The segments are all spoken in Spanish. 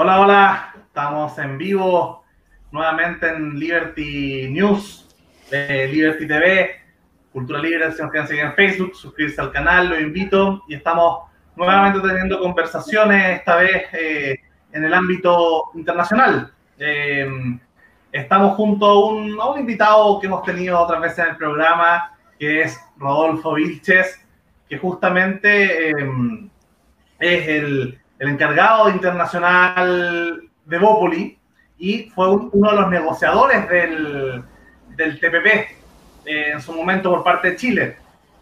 Hola, hola, estamos en vivo nuevamente en Liberty News, de Liberty TV, Cultura Libre, si nos quieren seguir en Facebook, suscribirse al canal, lo invito. Y estamos nuevamente teniendo conversaciones, esta vez en el ámbito internacional. Estamos junto a un invitado que hemos tenido otras veces en el programa, que es Rodolfo Vilches, que justamente es el encargado internacional de Bópoli y fue uno de los negociadores del TPP en su momento por parte de Chile.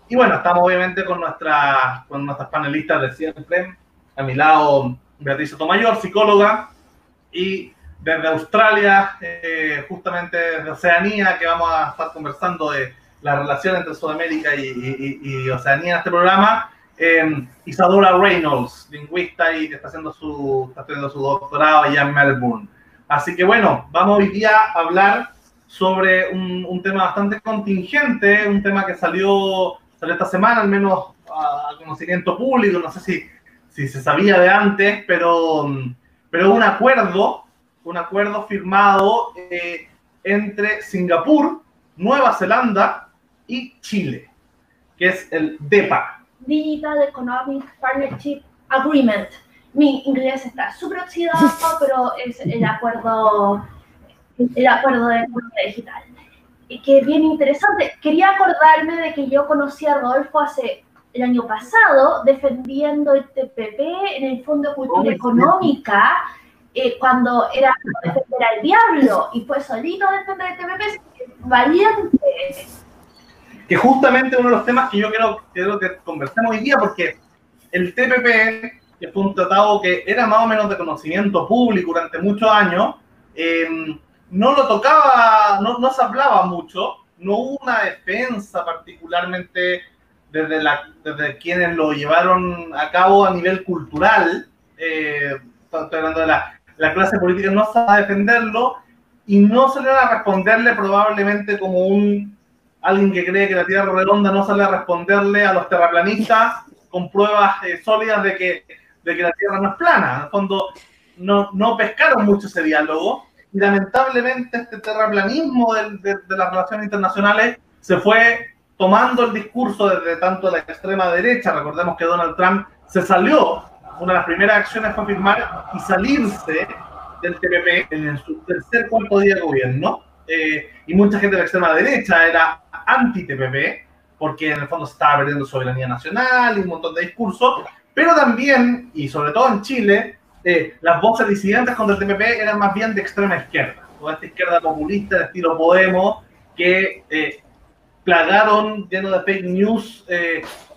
Y bueno, estamos obviamente con nuestras panelistas de siempre. A mi lado, Beatriz Soto Mayor, psicóloga, y desde Australia, justamente desde Oceanía, que vamos a estar conversando de la relación entre Sudamérica y Oceanía en este programa, Isadora Reynolds, lingüista, y que está haciendo su doctorado allá en Melbourne. Así que bueno, vamos hoy día a hablar sobre un tema bastante contingente, un tema que salió esta semana, al menos a conocimiento público, no sé si se sabía de antes, pero un acuerdo firmado entre Singapur, Nueva Zelanda y Chile, que es el DEPA, Digital Economic Partnership Agreement. Mi inglés está súper oxidado, pero es el acuerdo de economía digital. Y que es bien interesante. Quería acordarme de que yo conocí a Rodolfo el año pasado defendiendo el TPP en el Fondo de Cultura Económica, cuando era defender al diablo, y fue solito defender el TPP, valiente. Que justamente uno de los temas que yo quiero que conversemos hoy día, porque el TPP, que fue un tratado que era más o menos de conocimiento público durante muchos años, no lo tocaba, no se hablaba mucho, no hubo una defensa particularmente desde quienes lo llevaron a cabo a nivel cultural, estoy hablando de la clase política, no sabe defenderlo y no se le va a responderle probablemente como alguien que cree que la Tierra redonda, no sale a responderle a los terraplanistas con pruebas sólidas de que la Tierra no es plana. En el fondo, no pescaron mucho ese diálogo y lamentablemente este terraplanismo de las relaciones internacionales se fue tomando el discurso desde tanto de la extrema derecha. Recordemos que Donald Trump se salió, una de las primeras acciones fue firmar y salirse del TPP en su cuarto día de gobierno. Y mucha gente de la extrema derecha era anti-TPP, porque en el fondo se estaba perdiendo soberanía nacional y un montón de discursos, pero también, y sobre todo en Chile, las voces disidentes contra el TPP eran más bien de extrema izquierda, toda esta izquierda populista de estilo Podemos, que plagaron lleno de fake news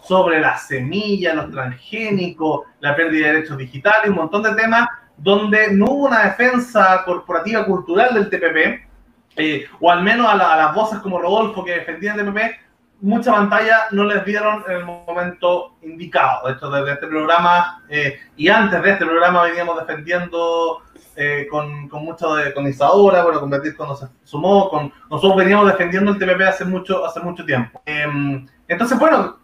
sobre la semilla, los transgénicos, la pérdida de derechos digitales, un montón de temas donde no hubo una defensa corporativa cultural del TPP, o al menos a las voces como Rodolfo que defendían el TPP, mucha pantalla no les dieron en el momento indicado. De hecho, desde este programa y antes de este programa veníamos defendiendo con Isadora, bueno, con Beatriz cuando se sumó, nosotros veníamos defendiendo el TPP hace mucho tiempo. Entonces, bueno,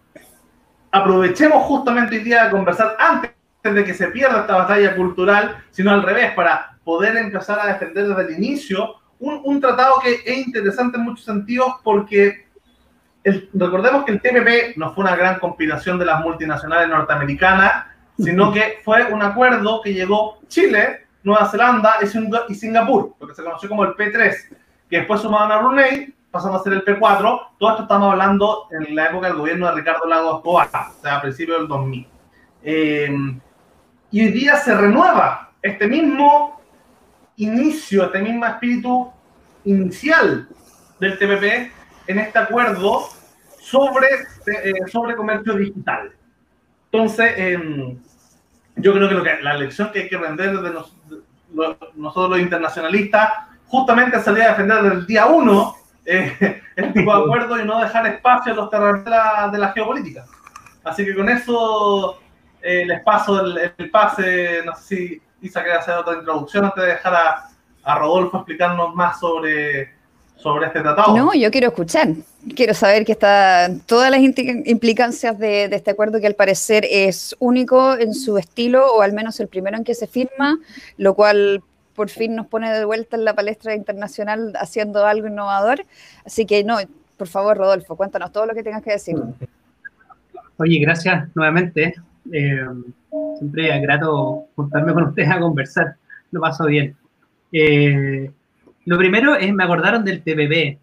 aprovechemos justamente hoy día de conversar antes de que se pierda esta batalla cultural, sino al revés, para poder empezar a defender desde el inicio un tratado que es interesante en muchos sentidos porque recordemos que el TPP no fue una gran conspiración de las multinacionales norteamericanas, sino que fue un acuerdo que llegó Chile, Nueva Zelanda y Singapur, lo que se conoció como el P3, que después sumaron a Brunei, pasando a ser el P4. Todo esto estamos hablando en la época del gobierno de Ricardo Lagos, o sea, a principios del 2000. Y hoy día se renueva este mismo inicio, este mismo espíritu inicial del TPP en este acuerdo sobre comercio digital. Entonces, yo creo que la lección que hay que aprender de nosotros los internacionalistas, justamente salir a defender desde el día 1 este tipo de acuerdo y no dejar espacio a los terroristas de la geopolítica. Así que con eso les paso el pase, no sé si Isa quiere hacer otra introducción antes de dejar a Rodolfo explicarnos más sobre sobre este tratado. No, yo quiero escuchar. Quiero saber que están todas las implicancias de este acuerdo, que al parecer es único en su estilo, o al menos el primero en que se firma, lo cual por fin nos pone de vuelta en la palestra internacional haciendo algo innovador. Así que no, por favor, Rodolfo, cuéntanos todo lo que tengas que decir. Oye, gracias nuevamente. Siempre es grato juntarme con ustedes a conversar. Lo paso bien. Lo primero es, me acordaron del TPP.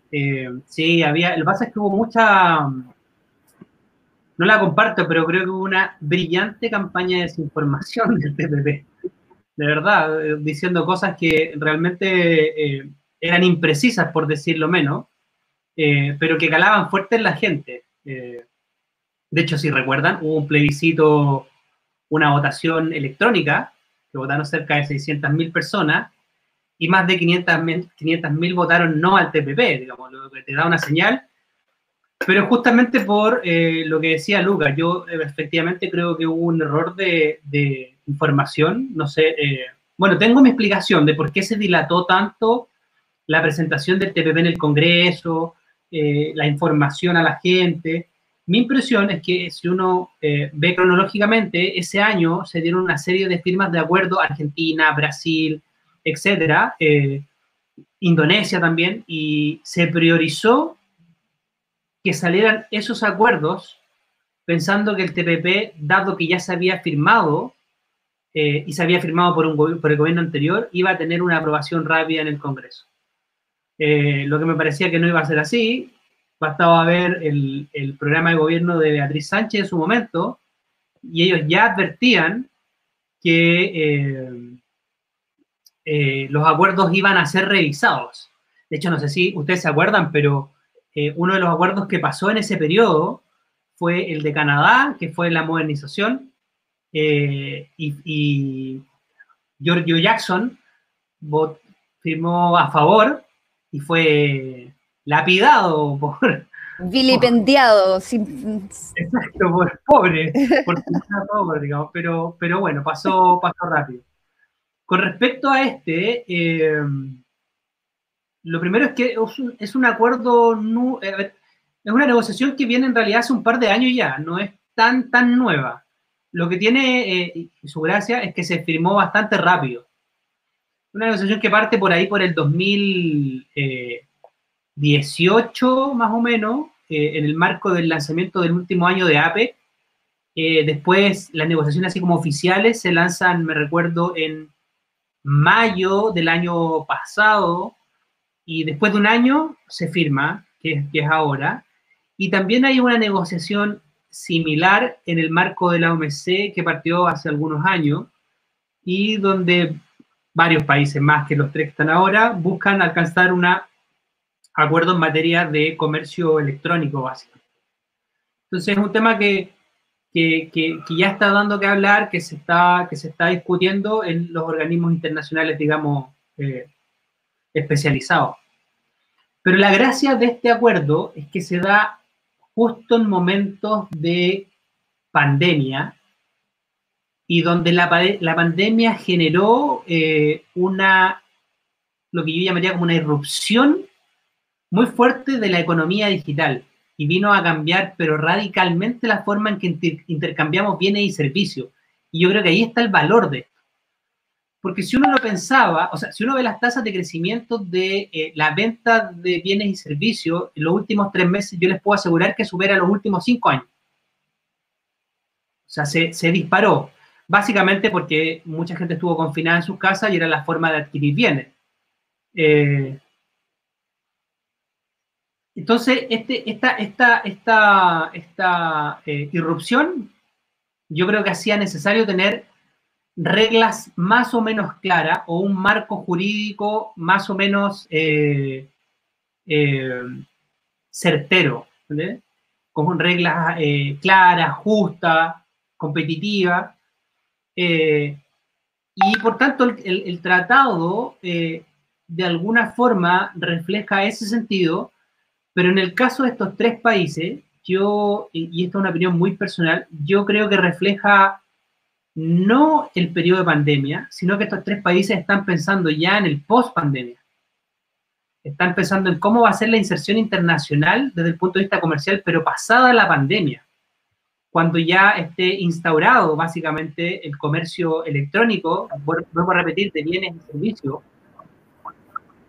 Sí, había, lo que pasa es que hubo mucha, no la comparto, pero creo que hubo una brillante campaña de desinformación del TPP. De verdad, diciendo cosas que realmente eran imprecisas, por decirlo menos, pero que calaban fuerte en la gente. De hecho, si recuerdan, hubo un plebiscito, una votación electrónica, que votaron cerca de 600.000 personas, y más de 500.000 votaron no al TPP, digamos, lo que te da una señal. Pero justamente por lo que decía Lucas, yo efectivamente creo que hubo un error de información, no sé. Bueno, tengo mi explicación de por qué se dilató tanto la presentación del TPP en el Congreso, la información a la gente. Mi impresión es que si uno ve cronológicamente, ese año se dieron una serie de firmas de acuerdo, Argentina, Brasil, etcétera, Indonesia también, y se priorizó que salieran esos acuerdos pensando que el TPP, dado que ya se había firmado y se había firmado por el gobierno anterior, iba a tener una aprobación rápida en el Congreso. Lo que me parecía que no iba a ser así. Bastaba ver el programa de gobierno de Beatriz Sánchez en su momento, y ellos ya advertían que los acuerdos iban a ser revisados. De hecho, no sé si ustedes se acuerdan, pero uno de los acuerdos que pasó en ese periodo fue el de Canadá, que fue la modernización, y Giorgio Jackson firmó a favor y fue lapidado por... Vilipendiado. Exacto, por pobre, digamos, pero bueno, pasó rápido. Con respecto a este, lo primero es que es un acuerdo, es una negociación que viene en realidad hace un par de años ya, no es tan nueva. Lo que tiene su gracia es que se firmó bastante rápido. Una negociación que parte por ahí, por el 2018 más o menos, en el marco del lanzamiento del último año de APEC. Después las negociaciones así como oficiales se lanzan, me recuerdo, en mayo del año pasado, y después de un año se firma, que es ahora, y también hay una negociación similar en el marco de la OMC que partió hace algunos años, y donde varios países más que los tres que están ahora buscan alcanzar un acuerdo en materia de comercio electrónico básico. Entonces es un tema que ya está dando que hablar, que se está discutiendo en los organismos internacionales, digamos, especializados. Pero la gracia de este acuerdo es que se da justo en momentos de pandemia, y donde la pandemia generó lo que yo llamaría como una irrupción muy fuerte de la economía digital, y vino a cambiar, pero radicalmente, la forma en que intercambiamos bienes y servicios. Y yo creo que ahí está el valor de esto. Porque si uno lo pensaba, o sea, si uno ve las tasas de crecimiento de la venta de bienes y servicios en los últimos 3 meses, yo les puedo asegurar que supera los últimos 5 años. O sea, se disparó. Básicamente porque mucha gente estuvo confinada en sus casas y era la forma de adquirir bienes. Entonces, esta irrupción, yo creo que hacía necesario tener reglas más o menos claras, o un marco jurídico más o menos certero, ¿vale? Con reglas claras, justas, competitivas. Y por tanto, el tratado de alguna forma refleja ese sentido. Pero en el caso de estos 3 países, y esta es una opinión muy personal, yo creo que refleja no el periodo de pandemia, sino que estos 3 países están pensando ya en el post-pandemia. están pensando en cómo va a ser la inserción internacional desde el punto de vista comercial, pero pasada la pandemia, cuando ya esté instaurado básicamente el comercio electrónico, vuelvo a repetir, de bienes y servicios,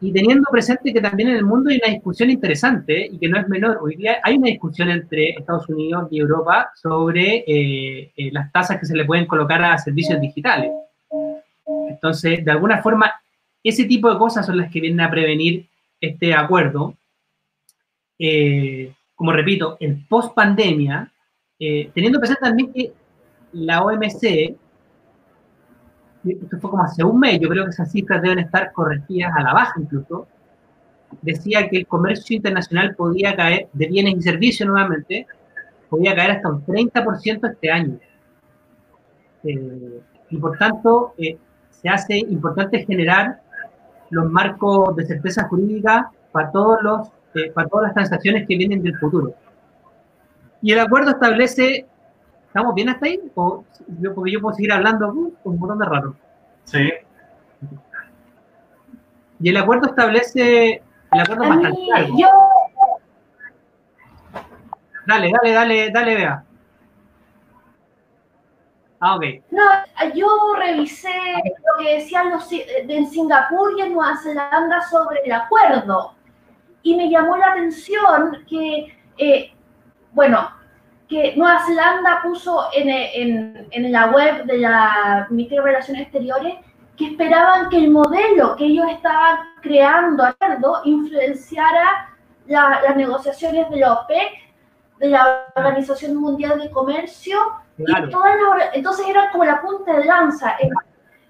y teniendo presente que también en el mundo hay una discusión interesante y que no es menor. Hoy día hay una discusión entre Estados Unidos y Europa sobre las tasas que se le pueden colocar a servicios digitales. Entonces, de alguna forma, ese tipo de cosas son las que vienen a prevenir este acuerdo. Como repito, en post-pandemia, teniendo presente también que la OMC, esto fue como hace un mes, yo creo que esas cifras deben estar corregidas a la baja incluso, decía que el comercio internacional podía caer, de bienes y servicios nuevamente, podía caer hasta un 30% este año. Y por tanto, se hace importante generar los marcos de certeza jurídica para todas las transacciones que vienen del futuro. Y el acuerdo establece... ¿Estamos bien hasta ahí? Porque yo puedo seguir hablando con un montón de rato. Sí. Y el acuerdo establece... El acuerdo bastante largo. Dale, Bea. Ah, ok. No, yo revisé lo que decían los en Singapur y en Nueva Zelanda sobre el acuerdo. Y me llamó la atención que, que Nueva Zelanda puso en la web de la Ministerio de Relaciones Exteriores que esperaban que el modelo que ellos estaban creando influenciara las negociaciones de la OPEC, de la Organización Mundial de Comercio, claro. Y entonces era como la punta de lanza.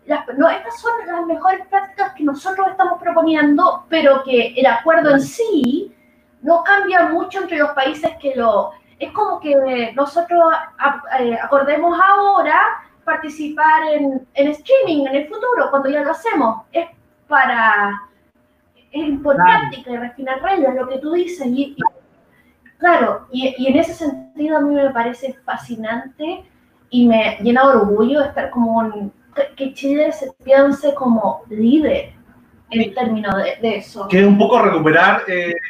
Estas son las mejores prácticas que nosotros estamos proponiendo, pero que el acuerdo en sí no cambia mucho entre los países que lo... Es como que nosotros acordemos ahora participar en streaming en el futuro, cuando ya lo hacemos. Es importante que refinar reglas, lo que tú dices. Y en ese sentido a mí me parece fascinante y me llena de orgullo estar que Chile se piense como líder en términos de eso. Que es un poco recuperar,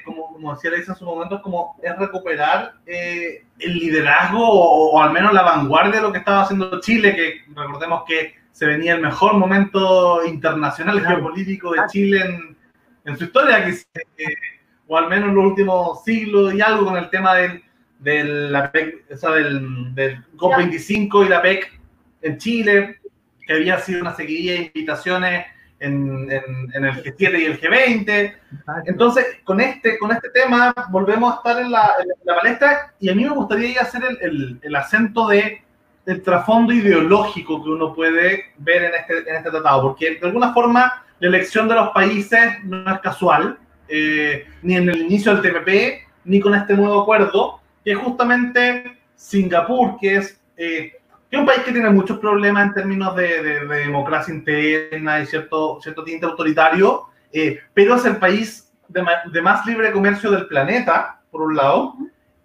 como decía Leisa en su momento, es recuperar el liderazgo o al menos la vanguardia de lo que estaba haciendo Chile, que recordemos que se venía el mejor momento internacional geopolítico de Chile en su historia, o al menos en los últimos siglos y algo con el tema del COP25 y la APEC en Chile, que había sido una seguidilla de invitaciones en el G7 y el G20. Entonces, con este tema volvemos a estar en la palestra, y a mí me gustaría ir a hacer el acento del trasfondo ideológico que uno puede ver en este tratado, porque de alguna forma la elección de los países no es casual, ni en el inicio del TPP, ni con este nuevo acuerdo, que es justamente Singapur, que es un país que tiene muchos problemas en términos de democracia interna y cierto tinte autoritario, pero es el país de más libre comercio del planeta, por un lado,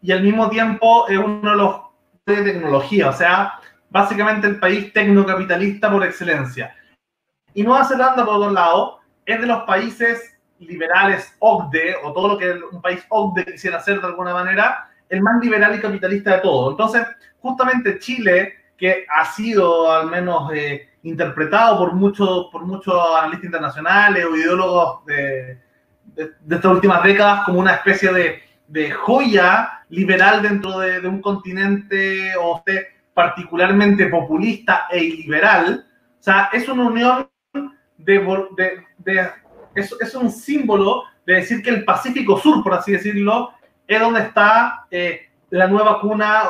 y al mismo tiempo es uno de los de tecnología, o sea, básicamente el país tecnocapitalista por excelencia. Y Nueva Zelanda, por otro lado, es de los países liberales OCDE, o todo lo que un país OCDE quisiera hacer de alguna manera, el más liberal y capitalista de todo. Entonces, justamente Chile, que ha sido al menos interpretado por muchos analistas internacionales o ideólogos de estas últimas décadas como una especie de joya liberal dentro de un continente particularmente populista e iliberal. O sea, es una unión es un símbolo de decir que el Pacífico Sur, por así decirlo, es donde está... la nueva cuna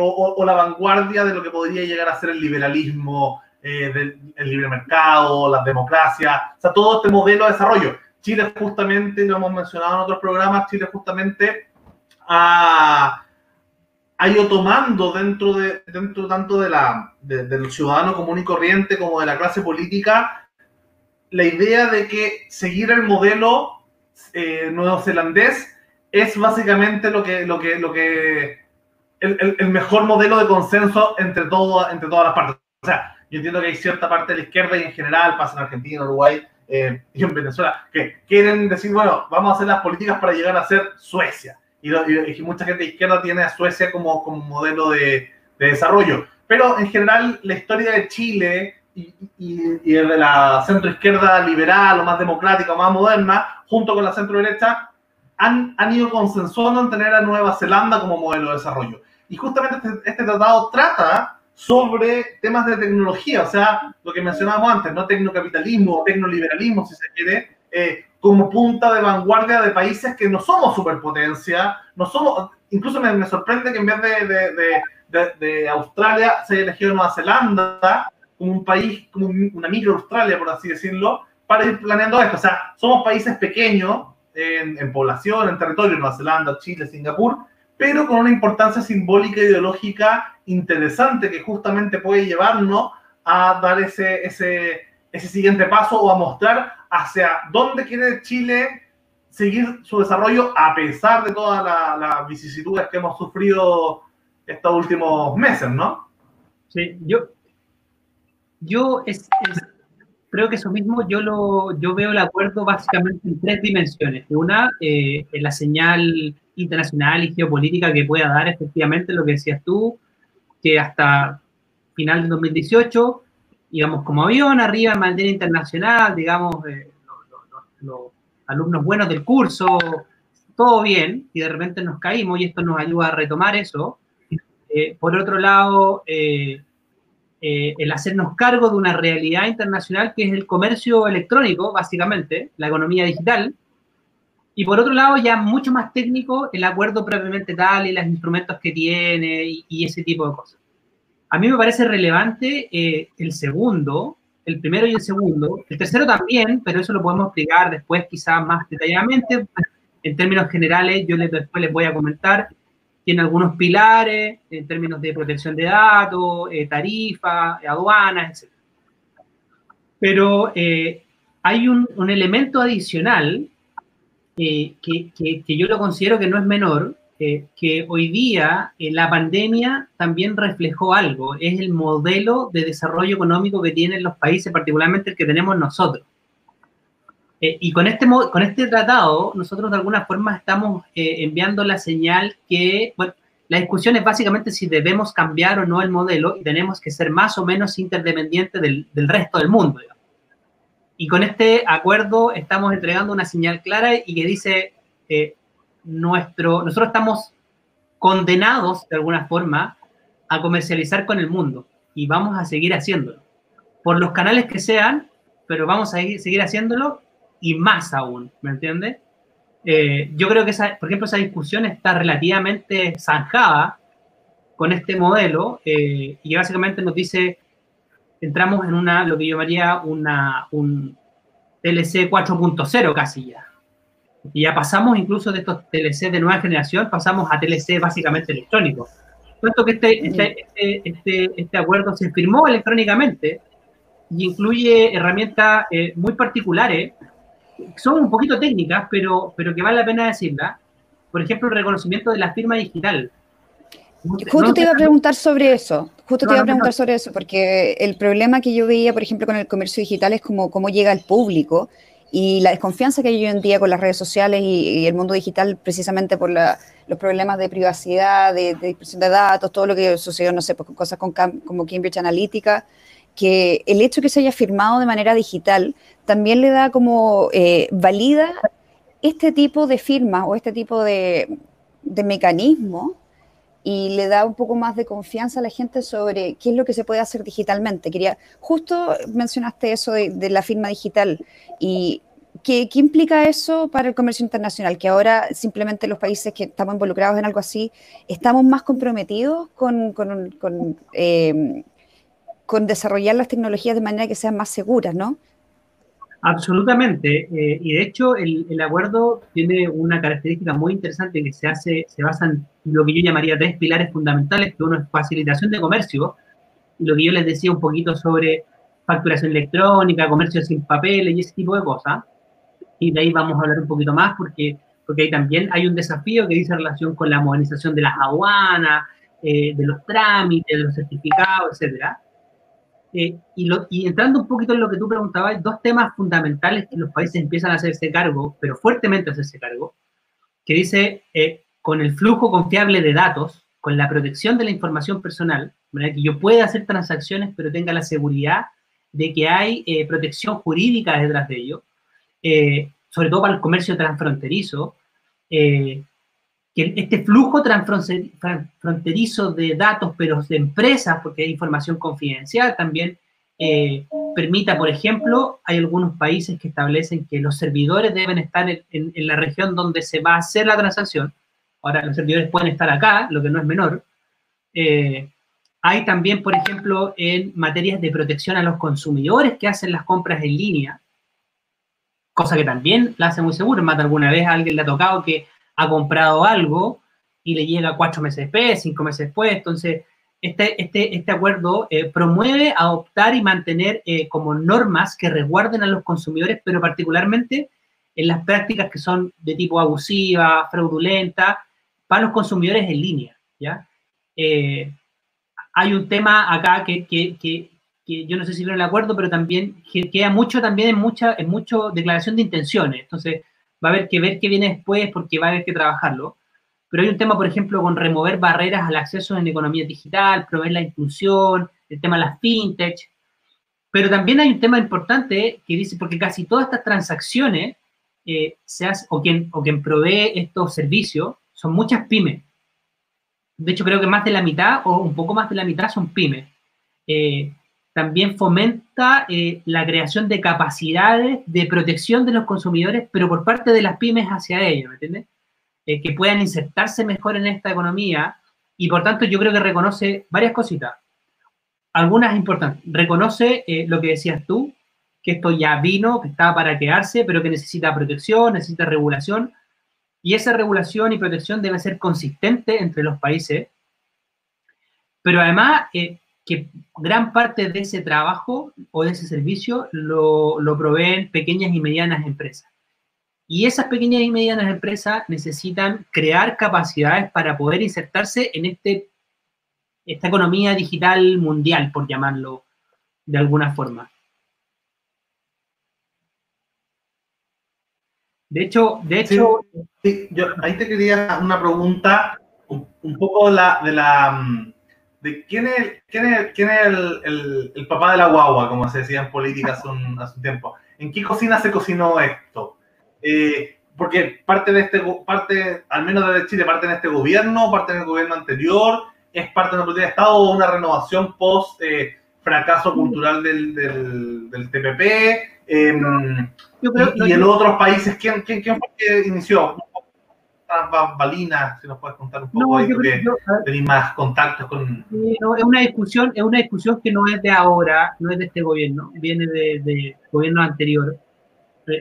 o la vanguardia de lo que podría llegar a ser el liberalismo, el libre mercado, las democracias, o sea, todo este modelo de desarrollo. Chile justamente, lo hemos mencionado en otros programas, Chile justamente ha ido tomando dentro tanto del ciudadano común y corriente como de la clase política la idea de que seguir el modelo neozelandés es básicamente el mejor modelo de consenso entre todas las partes. O sea, yo entiendo que hay cierta parte de la izquierda y en general, pasa en Argentina, Uruguay, y en Venezuela, que quieren decir, bueno, vamos a hacer las políticas para llegar a ser Suecia. Y mucha gente de izquierda tiene a Suecia como modelo de desarrollo. Pero en general la historia de Chile y de la centroizquierda liberal o más democrática o más moderna, junto con la centroderecha, han ido consensuando en tener a Nueva Zelanda como modelo de desarrollo. Y justamente este tratado trata sobre temas de tecnología, o sea, lo que mencionábamos antes, ¿no? Tecnocapitalismo, tecnoliberalismo, si se quiere, como punta de vanguardia de países que no somos superpotencia, no somos, incluso me sorprende que en vez de Australia se haya elegido Nueva Zelanda como un país, como una micro Australia, por así decirlo, para ir planeando esto. O sea, somos países pequeños en población, en territorio, Nueva Zelanda, Chile, Singapur, pero con una importancia simbólica e ideológica interesante que justamente puede llevarnos a dar ese siguiente paso o a mostrar hacia dónde quiere Chile seguir su desarrollo a pesar de todas las vicisitudes que hemos sufrido estos últimos meses, ¿no? Sí, yo creo que eso mismo yo veo el acuerdo básicamente en tres dimensiones. Una, la señal internacional y geopolítica que pueda dar efectivamente lo que decías tú, que hasta final de 2018 íbamos como avión arriba en materia internacional, digamos, los alumnos buenos del curso, todo bien, y de repente nos caímos y esto nos ayuda a retomar eso. Por otro lado, el hacernos cargo de una realidad internacional que es el comercio electrónico, básicamente, la economía digital. Y por otro lado, ya mucho más técnico, el acuerdo propiamente tal y los instrumentos que tiene y ese tipo de cosas. A mí me parece relevante el segundo, el primero y el segundo. El tercero también, pero eso lo podemos explicar después quizás más detalladamente. En términos generales, yo después les voy a comentar. Tiene algunos pilares en términos de protección de datos, tarifas, aduanas, etc. Pero hay un elemento adicional que yo lo considero que no es menor, que hoy día la pandemia también reflejó algo, es el modelo de desarrollo económico que tienen los países, particularmente el que tenemos nosotros. Y con este tratado, nosotros de alguna forma estamos enviando la señal que, bueno, la discusión es básicamente si debemos cambiar o no el modelo y tenemos que ser más o menos interdependientes del resto del mundo, digamos. Y con este acuerdo estamos entregando una señal clara y que dice, nosotros estamos condenados de alguna forma a comercializar con el mundo y vamos a seguir haciéndolo, por los canales que sean, pero vamos a seguir haciéndolo y más aún, ¿me entiendes? Yo creo que, por ejemplo, esa discusión está relativamente zanjada con este modelo y básicamente nos dice... Entramos en lo que yo llamaría un TLC 4.0 casi ya. Y ya pasamos incluso de estos TLC de nueva generación, pasamos a TLC básicamente electrónicos. Puesto que este acuerdo se firmó electrónicamente y incluye herramientas muy particulares, que son un poquito técnicas, pero que vale la pena decirlas. Por ejemplo, el reconocimiento de la firma digital. Justo te iba a preguntar sobre eso, porque el problema que yo veía, por ejemplo, con el comercio digital es cómo llega al público y la desconfianza que hay hoy en día con las redes sociales y el mundo digital, precisamente por los problemas de privacidad, de dispersión de datos, todo lo que sucedió, no sé, pues, cosas como Cambridge Analytica, que el hecho que se haya firmado de manera digital también le da como valida este tipo de firmas o este tipo de mecanismos. Y le da un poco más de confianza a la gente sobre qué es lo que se puede hacer digitalmente. Justo mencionaste eso de la firma digital. ¿Y qué implica eso para el comercio internacional? Que ahora simplemente los países que estamos involucrados en algo así, estamos más comprometidos con desarrollar las tecnologías de manera que sean más seguras, ¿no? Absolutamente. Y de hecho, el acuerdo tiene una característica muy interesante que se basa en lo que yo llamaría tres pilares fundamentales, que uno es facilitación de comercio, y lo que yo les decía un poquito sobre facturación electrónica, comercio sin papeles y ese tipo de cosas. Y de ahí vamos a hablar un poquito más porque ahí también hay un desafío que dice relación con la modernización de las aduanas, de los trámites, de los certificados, etcétera. Y entrando un poquito en lo que tú preguntabas, dos temas fundamentales que los países empiezan a hacerse cargo, pero fuertemente a hacerse cargo, que dice, con el flujo confiable de datos, con la protección de la información personal, ¿verdad? Que yo pueda hacer transacciones, pero tenga la seguridad de que hay protección jurídica detrás de ello, sobre todo para el comercio transfronterizo, que este flujo transfronterizo de datos, pero de empresas, porque hay información confidencial también, permita, por ejemplo, hay algunos países que establecen que los servidores deben estar en la región donde se va a hacer la transacción. Ahora, los servidores pueden estar acá, lo que no es menor. Hay también, por ejemplo, en materias de protección a los consumidores que hacen las compras en línea, cosa que también la hace muy segura. Más de alguna vez a alguien le ha tocado que ha comprado algo y le llega 4 meses después, 5 meses después. Entonces, este acuerdo promueve adoptar y mantener como normas que resguarden a los consumidores, pero particularmente en las prácticas que son de tipo abusiva, fraudulenta, para los consumidores en línea, ¿ya? Hay un tema acá que yo no sé si vieron el acuerdo, pero también queda mucho también en mucho declaración de intenciones. Entonces, va a haber que ver qué viene después porque va a haber que trabajarlo. Pero hay un tema, por ejemplo, con remover barreras al acceso en economía digital, promover la inclusión, el tema de las fintech. Pero también hay un tema importante que dice, porque casi todas estas transacciones se hace, o quien provee estos servicios son muchas pymes. De hecho, creo que más de la mitad o un poco más de la mitad son pymes. También fomenta la creación de capacidades de protección de los consumidores, pero por parte de las pymes hacia ellos, ¿me entiendes? Que puedan insertarse mejor en esta economía y, por tanto, yo creo que reconoce varias cositas. Algunas importantes. Reconoce lo que decías tú, que esto ya vino, que estaba para quedarse, pero que necesita protección, necesita regulación. Y esa regulación y protección debe ser consistente entre los países. Pero además, que gran parte de ese trabajo o de ese servicio lo proveen pequeñas y medianas empresas. Y esas pequeñas y medianas empresas necesitan crear capacidades para poder insertarse en esta economía digital mundial, por llamarlo de alguna forma. De hecho sí, yo ahí te quería una pregunta un poco de quién es el papá de la guagua, como se decía en política hace un tiempo. ¿En qué cocina se cocinó esto? Porque parte, al menos desde Chile, parte en este gobierno, parte en el gobierno anterior, es parte de una política de Estado o una renovación post fracaso cultural del TPP. Yo creo, y en otros países, ¿quién fue que inició? Las bambalinas, si nos puedes contar un poco, ahí tenés más contactos con... No, es una discusión que no es de ahora, no es de este gobierno, viene de gobierno anterior.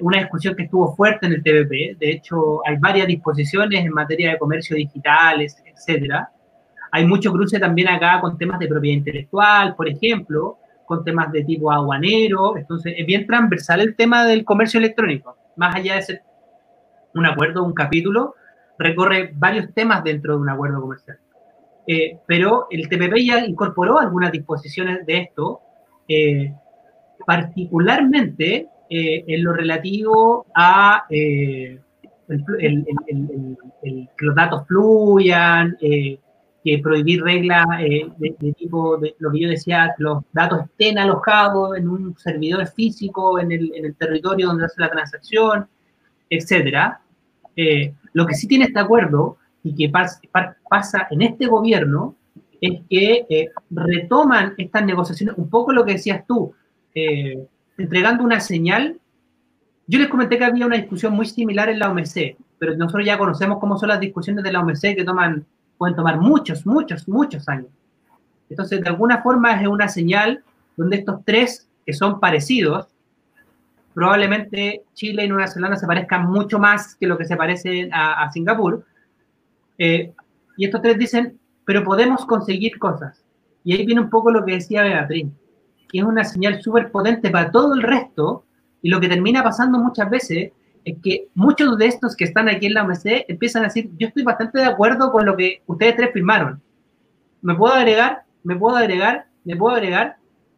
Una discusión que estuvo fuerte en el TPP. De hecho, hay varias disposiciones en materia de comercio digitales, etcétera. Hay mucho cruce también acá con temas de propiedad intelectual, por ejemplo, con temas de tipo aduanero. Entonces, es bien transversal el tema del comercio electrónico. Más allá de ser un acuerdo, un capítulo, recorre varios temas dentro de un acuerdo comercial. Pero el TPP ya incorporó algunas disposiciones de esto, particularmente... en lo relativo a que los datos fluyan, que prohibir reglas de tipo de lo que yo decía, que los datos estén alojados en un servidor físico, en el territorio donde hace la transacción, etcétera. Lo que sí tiene este acuerdo y que pasa en este gobierno es que retoman estas negociaciones, un poco lo que decías tú, entregando una señal. Yo les comenté que había una discusión muy similar en la OMC, pero nosotros ya conocemos cómo son las discusiones de la OMC que pueden tomar muchos años. Entonces, de alguna forma es una señal donde estos tres que son parecidos, probablemente Chile y Nueva Zelanda se parezcan mucho más que lo que se parecen a Singapur, y estos tres dicen, pero podemos conseguir cosas. Y ahí viene un poco lo que decía Beatriz, que es una señal súper potente para todo el resto, y lo que termina pasando muchas veces es que muchos de estos que están aquí en la OMC empiezan a decir, yo estoy bastante de acuerdo con lo que ustedes tres firmaron, me puedo agregar,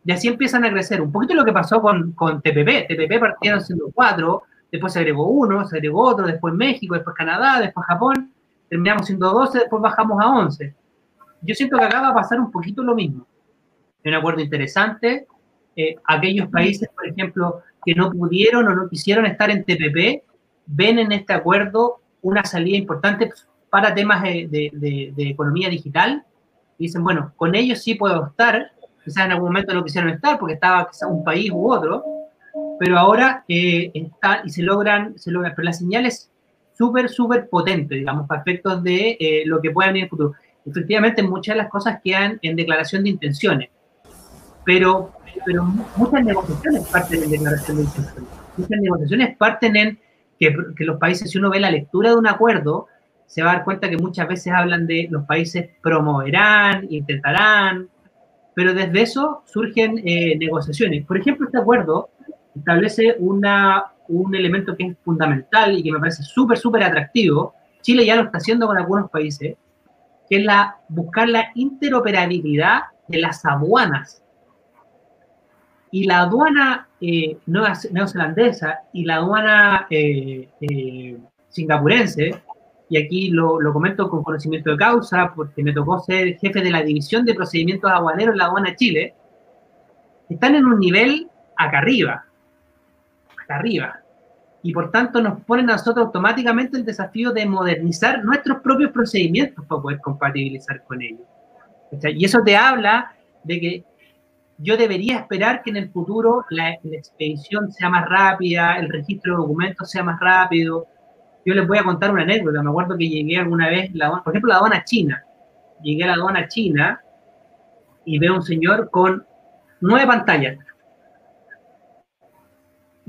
y así empiezan a crecer. Un poquito lo que pasó con TPP. TPP partieron siendo 4, después se agregó 1, se agregó otro, después México, después Canadá, después Japón, terminamos siendo 12, después bajamos a 11. Yo siento que acá va a pasar un poquito lo mismo. Es un acuerdo interesante. Aquellos países, por ejemplo, que no pudieron o no quisieron estar en TPP, ven en este acuerdo una salida importante para temas de economía digital. Y dicen, bueno, con ellos sí puedo estar. Quizás en algún momento no quisieron estar porque estaba quizás un país u otro, pero ahora están y se logran. Pero la señal es súper potente, digamos, para efectos de lo que pueda venir en el futuro. Efectivamente, muchas de las cosas quedan en declaración de intenciones, pero muchas negociaciones parten en declaración de intenciones. Muchas negociaciones parten en que los países, si uno ve la lectura de un acuerdo, se va a dar cuenta que muchas veces hablan de los países promoverán, intentarán, pero desde eso surgen negociaciones. Por ejemplo, este acuerdo establece un elemento que es fundamental y que me parece súper atractivo. Chile ya lo está haciendo con algunos países, que es buscar la interoperabilidad de las aduanas. Y la aduana neozelandesa y la aduana singapurense, y aquí lo comento con conocimiento de causa, porque me tocó ser jefe de la División de Procedimientos Aduaneros en la Aduana Chile, están en un nivel acá arriba. Y por tanto nos ponen a nosotros automáticamente el desafío de modernizar nuestros propios procedimientos para poder compatibilizar con ellos. O sea, y eso te habla de que yo debería esperar que en el futuro la expedición sea más rápida, el registro de documentos sea más rápido. Yo les voy a contar una anécdota. Me acuerdo que llegué alguna vez, por ejemplo, la aduana china. Llegué a la aduana china y veo a un señor con 9 pantallas.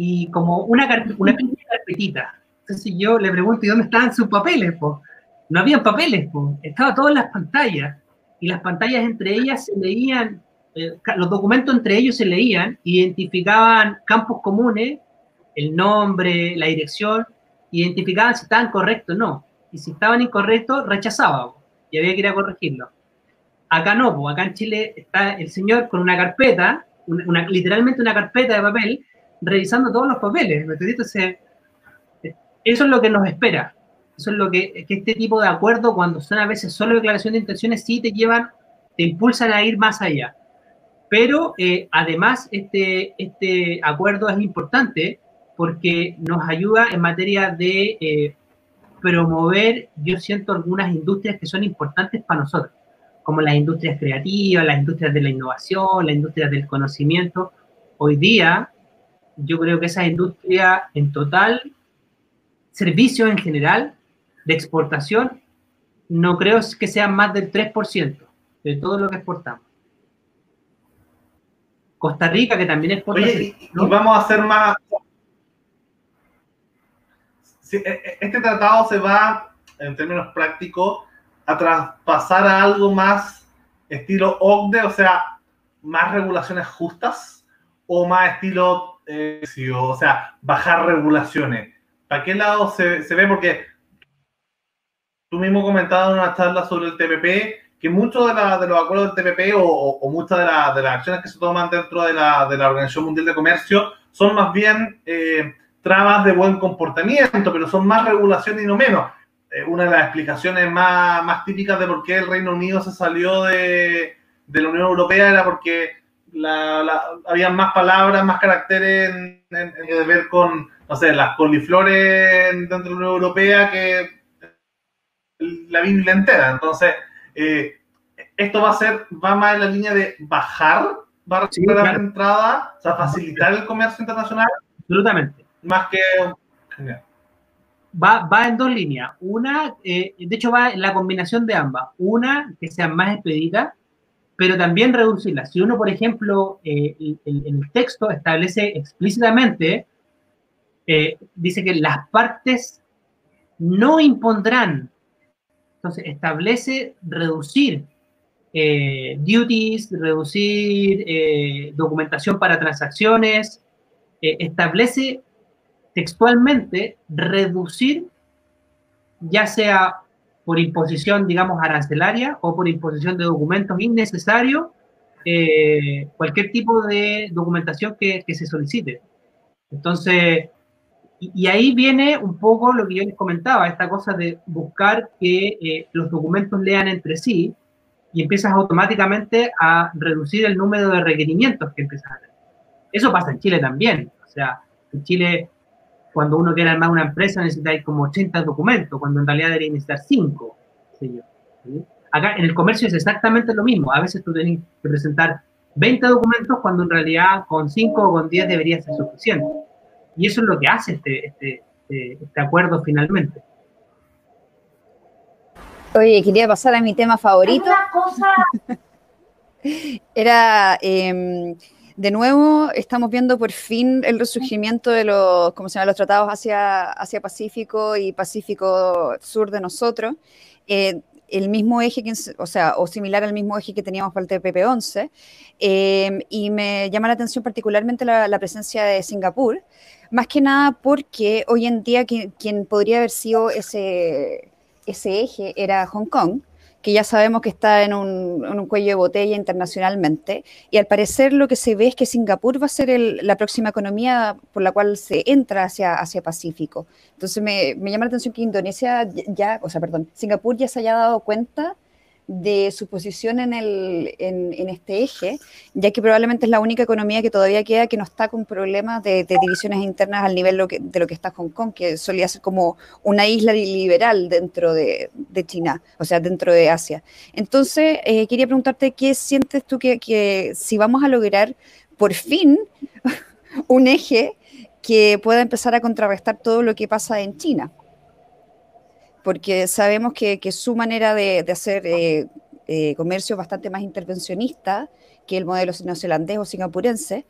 Y como una pequeña carpetita. Entonces yo le pregunto, ¿y dónde estaban sus papeles, po? No habían papeles, po. Estaba todo en las pantallas. Y las pantallas entre ellas se leían, los documentos entre ellos se leían, identificaban campos comunes, el nombre, la dirección, identificaban si estaban correctos o no. Y si estaban incorrectos, rechazaban. Y había que ir a corregirlo. Acá no, po. Acá en Chile está el señor con una carpeta, literalmente una carpeta de papel, revisando todos los papeles. Entonces, eso es lo que nos espera. Eso es lo que este tipo de acuerdo, cuando son a veces solo declaración de intenciones, sí te llevan, te impulsan a ir más allá. Pero además este acuerdo es importante porque nos ayuda en materia de promover, yo siento, algunas industrias que son importantes para nosotros, como las industrias creativas, las industrias de la innovación, las industrias del conocimiento. Hoy día, yo creo que esa industria en total, servicios en general, de exportación, no creo que sean más del 3% de todo lo que exportamos. Costa Rica, que también exporta. Oye, ¿no? Y vamos a hacer más... Sí, este tratado se va, en términos prácticos, a traspasar a algo más estilo OCDE, o sea, más regulaciones justas, o más estilo... o sea, bajar regulaciones. ¿Para qué lado se ve? Porque tú mismo comentabas en una charla sobre el TPP que muchos de los acuerdos del TPP o muchas de las acciones que se toman dentro de la Organización Mundial de Comercio son más bien trabas de buen comportamiento, pero son más regulación y no menos. Una de las explicaciones más típicas de por qué el Reino Unido se salió de la Unión Europea era porque había más palabras, más caracteres en ver con, no sé, las coliflores dentro de la Unión Europea que la Biblia entera. Entonces, esto va más en la línea de va a recuperar la entrada, o sea, facilitar el comercio internacional. Absolutamente. Más que... Va en dos líneas. Una, de hecho, va en la combinación de ambas. Una, que sea más expedita, pero también reducirla. Si uno, por ejemplo, el texto establece explícitamente, dice que las partes no impondrán. Entonces, establece reducir duties, reducir documentación para transacciones, establece textualmente reducir, ya sea por imposición, digamos, arancelaria o por imposición de documentos innecesarios cualquier tipo de documentación que se solicite. Entonces, y ahí viene un poco lo que yo les comentaba, esta cosa de buscar que los documentos lean entre sí, y empiezas automáticamente a reducir el número de requerimientos que empiezas a tener. Eso pasa en Chile también. O sea, en Chile, cuando uno quiere armar una empresa, necesitáis como 80 documentos, cuando en realidad debería necesitar 5. ¿Sí? Acá en el comercio es exactamente lo mismo. A veces tú tenés que presentar 20 documentos cuando en realidad con 5 o con 10 debería ser suficiente. Y eso es lo que hace este acuerdo finalmente. Oye, quería pasar a mi tema favorito. Una cosa. Era, de nuevo, estamos viendo por fin el resurgimiento de los, ¿cómo se llama?, los tratados hacia Pacífico y Pacífico Sur de nosotros. El mismo eje, o similar al mismo eje que teníamos para el TPP-11, y me llama la atención particularmente la presencia de Singapur, más que nada porque hoy en día quien podría haber sido ese eje era Hong Kong, que ya sabemos que está en un cuello de botella internacionalmente, y al parecer lo que se ve es que Singapur va a ser la próxima economía por la cual se entra hacia Pacífico. Entonces me llama la atención que Singapur ya se haya dado cuenta de su posición en este eje, ya que probablemente es la única economía que todavía queda que no está con problemas de divisiones internas al nivel de lo que está Hong Kong, que solía ser como una isla liberal dentro de China, o sea, dentro de Asia. Entonces, quería preguntarte, ¿qué sientes tú que si vamos a lograr por fin un eje que pueda empezar a contrarrestar todo lo que pasa en China? Porque sabemos que su manera de hacer comercio es bastante más intervencionista que el modelo neozelandés o singapurense,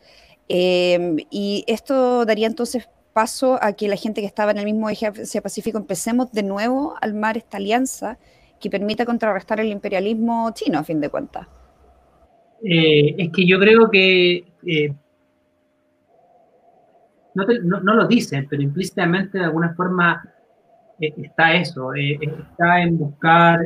y esto daría entonces paso a que la gente que estaba en el mismo eje Asia-Pacífico empecemos de nuevo a armar esta alianza que permita contrarrestar el imperialismo chino, a fin de cuentas. Es que yo creo que... no lo dicen, pero implícitamente de alguna forma... está eso, está en buscar,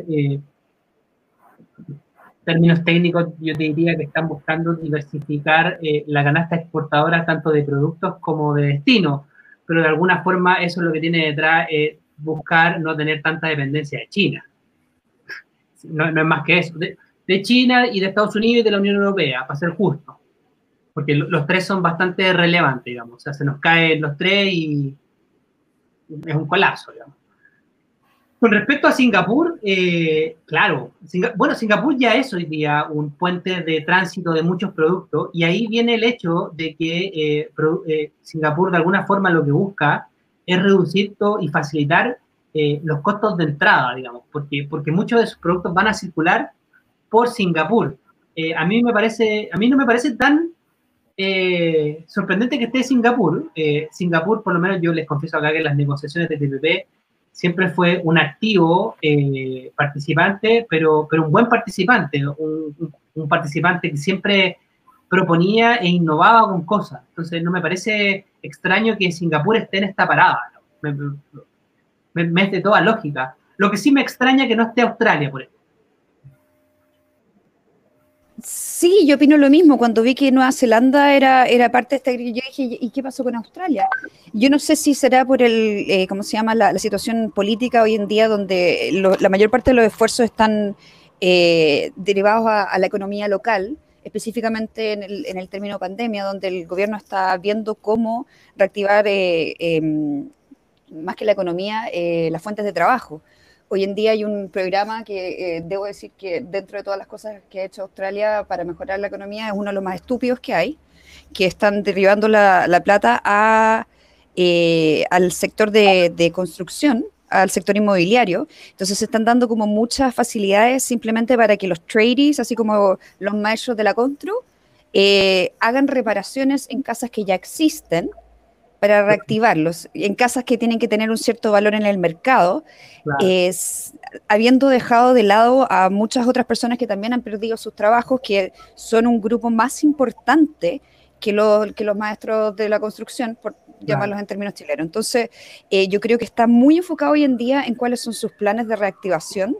términos técnicos, yo te diría que están buscando diversificar la canasta exportadora tanto de productos como de destino, pero de alguna forma eso es lo que tiene detrás, buscar no tener tanta dependencia de China. No es más que eso, de China y de Estados Unidos y de la Unión Europea, para ser justo, porque los tres son bastante relevantes, digamos, o sea, se nos caen los tres y es un colapso, digamos. Con respecto a Singapur, claro, Singapur ya es hoy día un puente de tránsito de muchos productos, y ahí viene el hecho de que Singapur de alguna forma lo que busca es reducir y facilitar los costos de entrada, digamos, porque muchos de sus productos van a circular por Singapur. A mí no me parece tan sorprendente que esté Singapur. Singapur, por lo menos yo les confieso acá que en las negociaciones de TPP siempre fue un activo participante, pero un buen participante, un participante que siempre proponía e innovaba con cosas. Entonces no me parece extraño que Singapur esté en esta parada, ¿no? Me es de toda lógica. Lo que sí me extraña que no esté Australia, por ejemplo. Sí, yo opino lo mismo. Cuando vi que Nueva Zelanda era parte de esta grilla, yo dije, ¿y qué pasó con Australia? Yo no sé si será por el, ¿cómo se llama?, la situación política hoy en día, donde la mayor parte de los esfuerzos están derivados a la economía local, específicamente en el término pandemia, donde el gobierno está viendo cómo reactivar, más que la economía, las fuentes de trabajo. Hoy en día hay un programa que debo decir que dentro de todas las cosas que ha hecho Australia para mejorar la economía es uno de los más estúpidos que hay, que están derivando la plata al sector de construcción, al sector inmobiliario. Entonces se están dando como muchas facilidades simplemente para que los tradies, así como los maestros de la constru, hagan reparaciones en casas que ya existen, para reactivarlos, en casas que tienen que tener un cierto valor en el mercado, claro. Habiendo dejado de lado a muchas otras personas que también han perdido sus trabajos, que son un grupo más importante que los maestros de la construcción, por llamarlos en términos chilenos. Entonces, yo creo que está muy enfocado hoy en día en cuáles son sus planes de reactivación,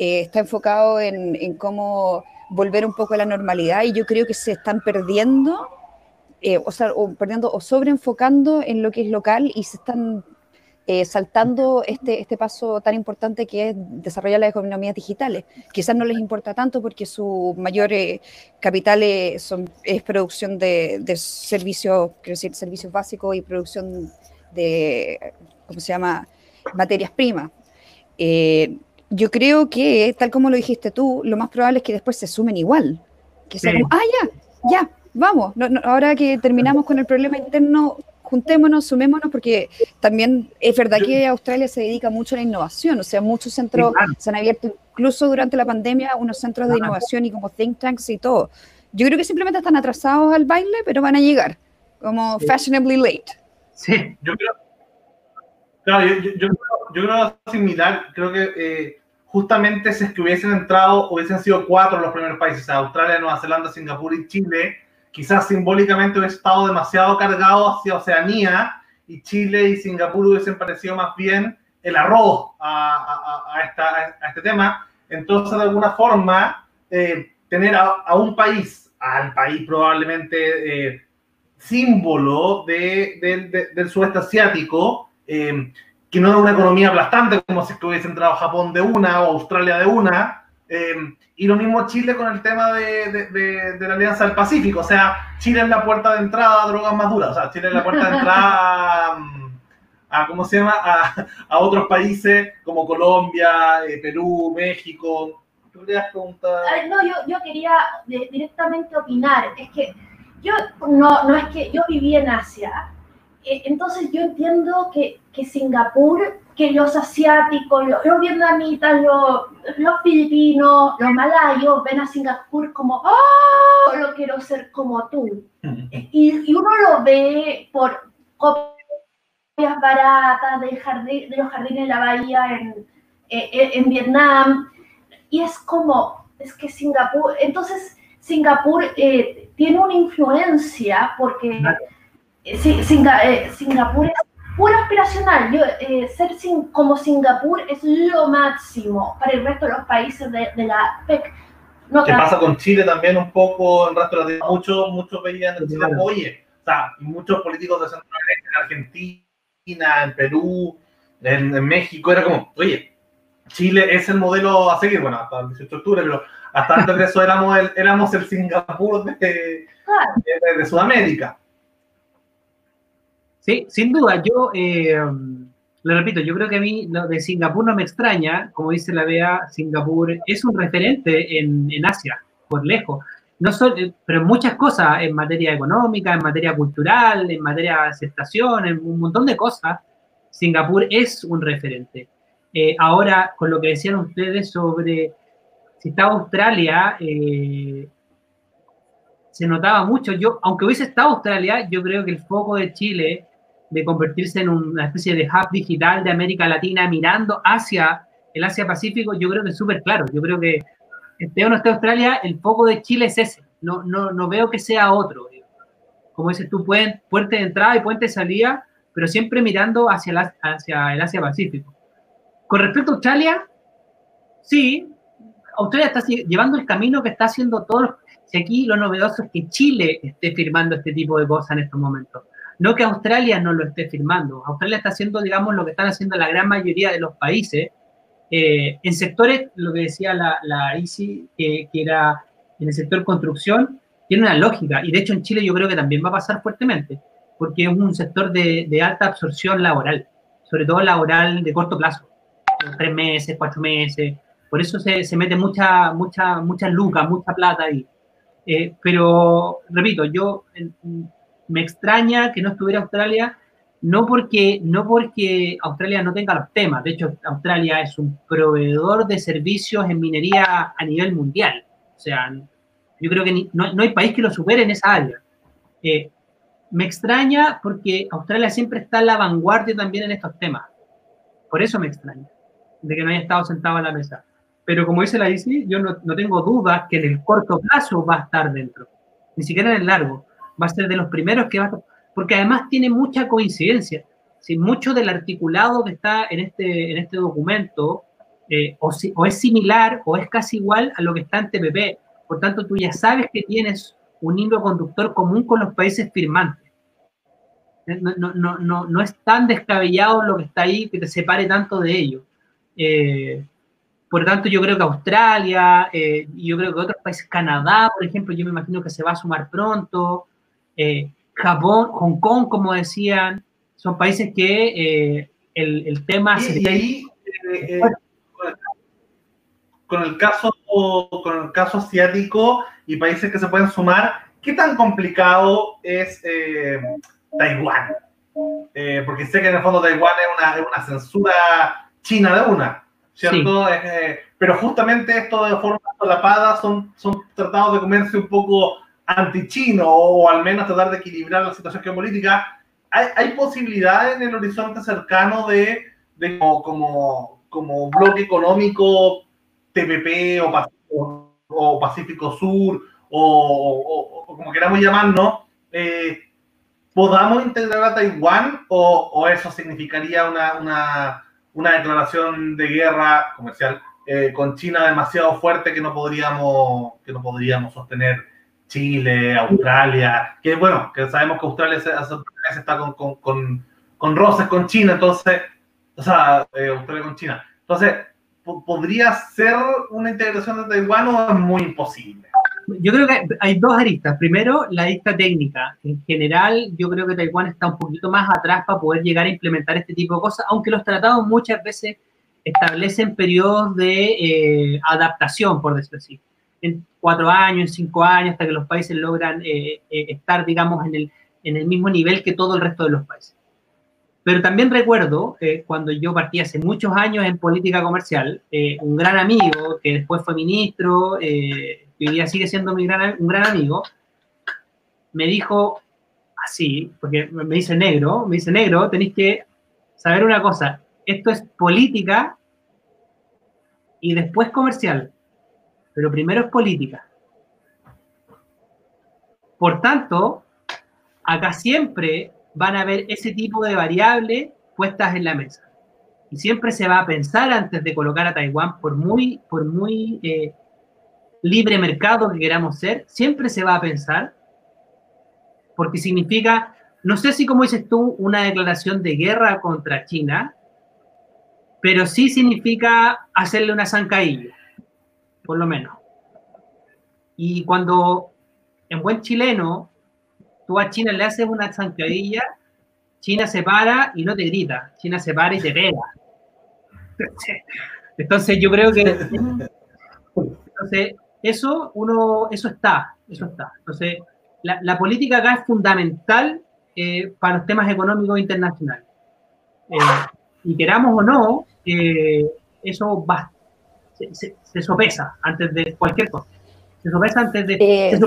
está enfocado en cómo volver un poco a la normalidad, y yo creo que se están perdiendo, o sobreenfocando en lo que es local, y se están saltando este paso tan importante que es desarrollar las economías digitales. Quizás no les importa tanto porque su mayor capital es producción de servicios, quiero decir, servicios básicos y producción de, materias primas. Yo creo que, tal como lo dijiste tú, lo más probable es que después se sumen igual. Que sea como, ya, vamos. No, ahora que terminamos con el problema interno, juntémonos, sumémonos, porque también es verdad que Australia se dedica mucho a la innovación. O sea, muchos centros se han abierto, incluso durante la pandemia, unos centros de innovación y como think tanks y todo. Yo creo que simplemente están atrasados al baile, pero van a llegar, como fashionably late. Sí, yo creo. Claro, yo creo similar. Creo que justamente si es que hubiesen entrado, hubiesen sido 4 los primeros países: Australia, Nueva Zelanda, Singapur y Chile. Quizás simbólicamente hubiese estado demasiado cargado hacia Oceanía, y Chile y Singapur hubiesen parecido más bien el arroz a este tema. Entonces, de alguna forma, tener a un país, al país probablemente símbolo del sudeste asiático, que no era una economía aplastante, como si es que hubiese entrado Japón de una o Australia de una, y lo mismo Chile con el tema de la Alianza del Pacífico. O sea, Chile es la puerta de entrada a drogas más duras, o sea, Chile es la puerta de entrada a otros países como Colombia, Perú, México. ¿Tú querías preguntar? No, yo quería directamente opinar. Es que yo, no es que yo viví en Asia. Entonces yo entiendo que Singapur, que los asiáticos, los vietnamitas, los filipinos, los malayos ven a Singapur como, ¡oh, lo quiero ser como tú! Y uno lo ve por copias baratas de los jardines de la bahía en Vietnam. Y es como, es que Singapur, entonces Singapur tiene una influencia porque... Sí, Singapur es pura aspiracional. Yo, ser como Singapur es lo máximo para el resto de los países de la APEC. ¿Qué pasa con Chile también un poco? En el resto de la muchos veían en Chile, oye, o sea, muchos políticos de Centroamérica, en Argentina, en Perú, en México, era como, oye, Chile es el modelo a seguir, bueno, hasta el 18 de octubre, pero hasta antes de eso éramos el Singapur de Sudamérica. Sí, sin duda. Yo le repito, yo creo que a mí lo de Singapur no me extraña. Como dice la Bea, Singapur es un referente en Asia, por lejos. No solo, pero en muchas cosas, en materia económica, en materia cultural, en materia de aceptación, en un montón de cosas, Singapur es un referente. Ahora, con lo que decían ustedes sobre si está Australia... se notaba mucho. Yo, aunque hubiese estado Australia, yo creo que el foco de Chile de convertirse en una especie de hub digital de América Latina mirando hacia el Asia-Pacífico, yo creo que es súper claro. Yo creo que, esté o no esté Australia, el foco de Chile es ese. No veo que sea otro. Como dices tú, puente de entrada y puente de salida, pero siempre mirando hacia el Asia-Pacífico. Con respecto a Australia, sí, Australia está llevando el camino que está haciendo todos los... Si aquí lo novedoso es que Chile esté firmando este tipo de cosas en estos momentos. No que Australia no lo esté firmando. Australia está haciendo, digamos, lo que están haciendo la gran mayoría de los países. En sectores, lo que decía la ICI, que era en el sector construcción, tiene una lógica. Y de hecho en Chile yo creo que también va a pasar fuertemente, porque es un sector de alta absorción laboral, sobre todo laboral de corto plazo, 3 meses, 4 meses. Por eso se mete mucha luca, mucha plata ahí. Pero, repito, yo me extraña que no estuviera Australia, no porque Australia no tenga los temas. De hecho, Australia es un proveedor de servicios en minería a nivel mundial. O sea, yo creo que no hay país que lo supere en esa área. Me extraña porque Australia siempre está en la vanguardia también en estos temas. Por eso me extraña, de que no haya estado sentado a la mesa. Pero como dice la ICI, yo no tengo dudas que en el corto plazo va a estar dentro. Ni siquiera en el largo. Va a ser de los primeros que va a estar. Porque además tiene mucha coincidencia. Si mucho del articulado que está en este documento o es similar o es casi igual a lo que está en TPP. Por tanto, tú ya sabes que tienes un hilo conductor común con los países firmantes. No es tan descabellado lo que está ahí que te separe tanto de ellos. Por lo tanto, yo creo que Australia, yo creo que otros países, Canadá, por ejemplo, yo me imagino que se va a sumar pronto, Japón, Hong Kong, como decían, son países que el tema... Sí, y ahí, con el caso asiático y países que se pueden sumar, ¿qué tan complicado es Taiwán? Porque sé que en el fondo Taiwán es una censura china de una, ¿cierto? Sí. Pero justamente esto de forma solapada son tratados de comercio un poco antichino, o al menos tratar de equilibrar la situación geopolítica. ¿Hay posibilidades en el horizonte cercano de como bloque económico TPP o Pacífico Sur o como queramos llamarnos, podamos integrar a Taiwán, o eso significaría una declaración de guerra comercial con China demasiado fuerte que no podríamos sostener Chile, Australia, que bueno, que sabemos que Australia se está con roces con China, entonces, o sea, Australia con China. Entonces, ¿podría ser una integración de Taiwán o es muy imposible? Yo creo que hay dos aristas. Primero, la arista técnica. En general, yo creo que Taiwán está un poquito más atrás para poder llegar a implementar este tipo de cosas, aunque los tratados muchas veces establecen periodos de adaptación, por decirlo así. En 4 años, en 5 años, hasta que los países logran estar, digamos, en el mismo nivel que todo el resto de los países. Pero también recuerdo, cuando yo partí hace muchos años en política comercial, un gran amigo, que después fue ministro, que hoy día sigue siendo un gran amigo, me dijo así, porque me dice negro, tenéis que saber una cosa, esto es política y después comercial, pero primero es política. Por tanto, acá siempre van a haber ese tipo de variables puestas en la mesa. Y siempre se va a pensar antes de colocar a Taiwán, por muy libre mercado que queramos ser, siempre se va a pensar, porque significa, no sé si como dices tú, una declaración de guerra contra China, pero sí significa hacerle una zancadilla, por lo menos. Y cuando, en buen chileno, tú a China le haces una zancadilla, China se para y no te grita, China se para y te pega. Entonces yo creo que eso está. Entonces la política acá es fundamental para los temas económicos internacionales. Y queramos o no, eso va, se sopesa antes de cualquier cosa. Se sopesa antes de...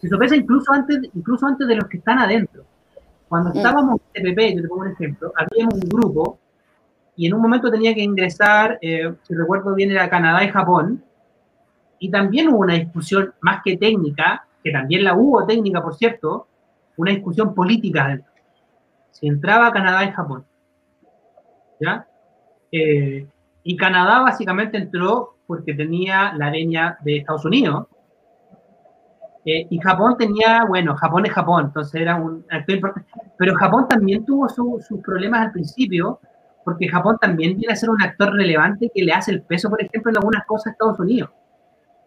Se sopesa incluso antes de los que están adentro. Cuando estábamos en TPP, yo te pongo un ejemplo, habíamos un grupo y en un momento tenía que ingresar, si recuerdo bien, era Canadá y Japón, y también hubo una discusión más que técnica, que también la hubo técnica, por cierto, una discusión política adentro. Si entraba Canadá y Japón. ¿Ya? Y Canadá básicamente entró porque tenía la leña de Estados Unidos. Y Japón tenía, bueno, Japón es Japón, entonces era un actor importante. Pero Japón también tuvo sus problemas al principio, porque Japón también viene a ser un actor relevante que le hace el peso, por ejemplo, en algunas cosas a Estados Unidos.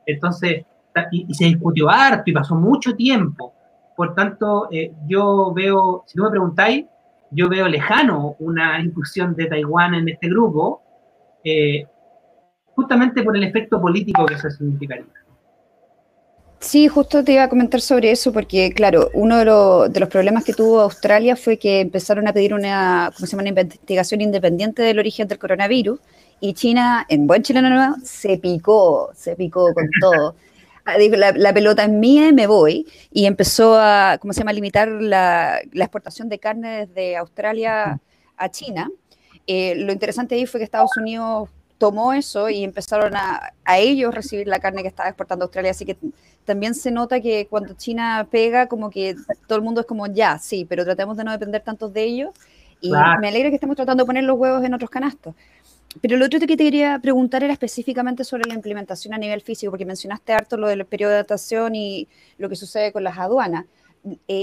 Entonces, y se discutió harto y pasó mucho tiempo. Por tanto, yo veo, si tú me preguntáis, yo veo lejano una inclusión de Taiwán en este grupo, justamente por el efecto político que eso significaría. Sí, justo te iba a comentar sobre eso porque, claro, uno de los problemas que tuvo Australia fue que empezaron a pedir una investigación independiente del origen del coronavirus y China, en buen chileno nuevo, se picó con todo. Digo, la pelota es mía y me voy, y empezó a, limitar la exportación de carne desde Australia a China. Lo interesante ahí fue que Estados Unidos tomó eso y empezaron a ellos recibir la carne que estaba exportando Australia, así que también se nota que cuando China pega, como que todo el mundo es como, ya, sí, pero tratemos de no depender tanto de ellos, y claro, me alegra que estemos tratando de poner los huevos en otros canastos. Pero lo otro que te quería preguntar era específicamente sobre la implementación a nivel físico, porque mencionaste harto lo del periodo de adaptación y lo que sucede con las aduanas.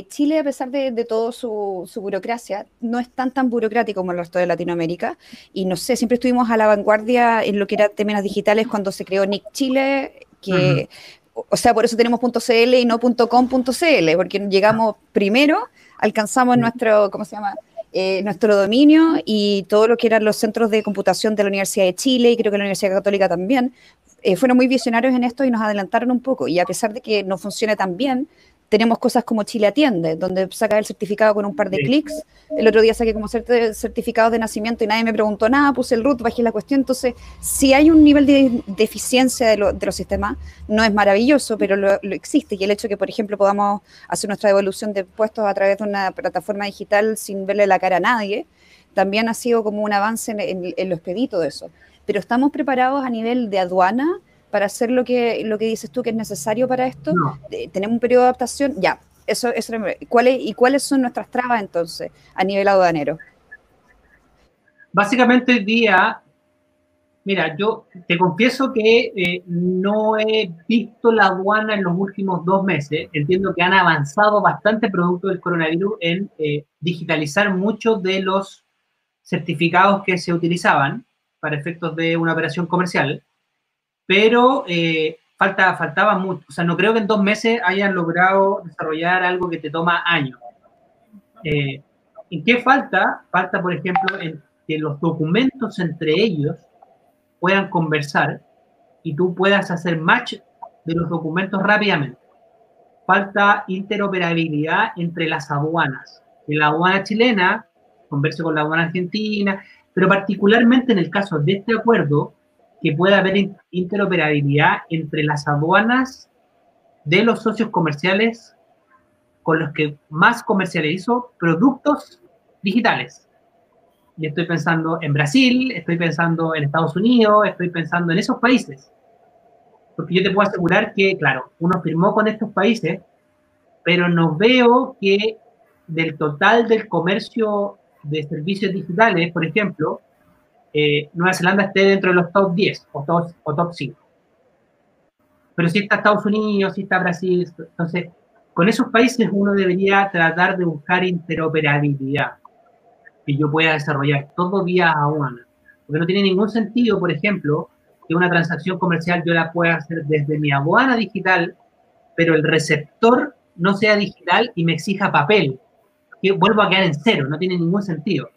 Chile, a pesar de toda su burocracia, no es tan burocrático como el resto de Latinoamérica, y no sé, siempre estuvimos a la vanguardia en lo que era temas digitales cuando se creó NIC Chile, que, o sea, por eso tenemos .cl y no .com.cl, porque llegamos primero, alcanzamos nuestro, ¿cómo se llama?, nuestro dominio, y todo lo que eran los centros de computación de la Universidad de Chile, y creo que la Universidad Católica también, fueron muy visionarios en esto y nos adelantaron un poco, y a pesar de que no funcione tan bien, tenemos cosas como Chile Atiende, donde sacas el certificado con un par de clics. El otro día saqué como certificados de nacimiento y nadie me preguntó nada, puse el root, bajé la cuestión. Entonces, si hay un nivel de eficiencia de los sistemas, no es maravilloso, pero lo existe. Y el hecho de que, por ejemplo, podamos hacer nuestra devolución de impuestos a través de una plataforma digital sin verle la cara a nadie, también ha sido como un avance en lo expedito de eso. Pero estamos preparados a nivel de aduana para hacer lo que dices tú que es necesario para esto. No. Tenemos un periodo de adaptación, ya, eso ¿cuáles son nuestras trabas entonces a nivel aduanero? Básicamente hoy día, mira, yo te confieso que no he visto la aduana en los últimos 2 meses, entiendo que han avanzado bastante producto del coronavirus en digitalizar muchos de los certificados que se utilizaban para efectos de una operación comercial, pero faltaba mucho. O sea, no creo que en 2 meses hayan logrado desarrollar algo que te toma años. ¿En qué falta? Falta, por ejemplo, en que los documentos entre ellos puedan conversar y tú puedas hacer match de los documentos rápidamente. Falta interoperabilidad entre las aduanas. Que la aduana chilena converse con la aduana argentina, pero particularmente en el caso de este acuerdo, que pueda haber interoperabilidad entre las aduanas de los socios comerciales con los que más comercializo productos digitales. Y estoy pensando en Brasil, estoy pensando en Estados Unidos, estoy pensando en esos países. Porque yo te puedo asegurar que, claro, uno firmó con estos países, pero no veo que del total del comercio de servicios digitales, por ejemplo, Nueva Zelanda esté dentro de los top 10 o top 5. Pero sí está Estados Unidos, sí está Brasil. Entonces, con esos países uno debería tratar de buscar interoperabilidad que yo pueda desarrollar todo vía aduana. Porque no tiene ningún sentido, por ejemplo, que una transacción comercial yo la pueda hacer desde mi aduana digital, pero el receptor no sea digital y me exija papel. Que vuelvo a quedar en cero, no tiene ningún sentido.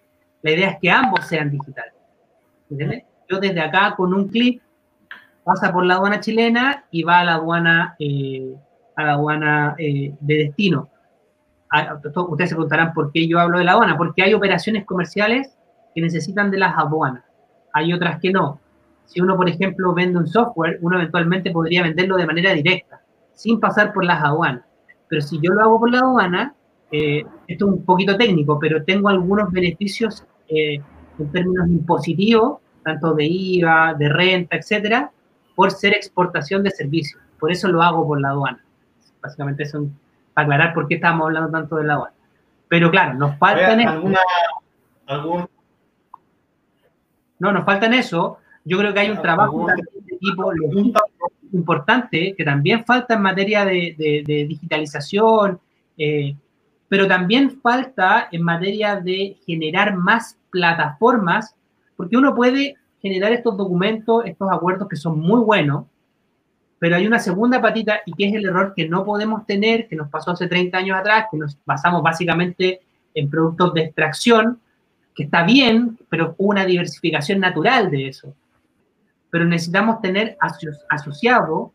La idea es que ambos sean digitales. Yo desde acá, con un clic, pasa por la aduana chilena y va a la aduana de destino. Ustedes se preguntarán por qué yo hablo de la aduana. Porque hay operaciones comerciales que necesitan de las aduanas. Hay otras que no. Si uno, por ejemplo, vende un software, uno eventualmente podría venderlo de manera directa, sin pasar por las aduanas. Pero si yo lo hago por la aduana, esto es un poquito técnico, pero tengo algunos beneficios en términos impositivos, tanto de IVA, de renta, etcétera, por ser exportación de servicios. Por eso lo hago por la aduana. Básicamente eso para aclarar por qué estábamos hablando tanto de la aduana. Pero claro, nos faltan... nos faltan eso. Yo creo que hay un trabajo de tipo importante que también falta en materia de digitalización, pero también falta en materia de generar más plataformas, porque uno puede generar estos documentos, estos acuerdos que son muy buenos, pero hay una segunda patita y que es el error que no podemos tener, que nos pasó hace 30 años atrás, que nos basamos básicamente en productos de extracción, que está bien, pero una diversificación natural de eso. Pero necesitamos tener asociado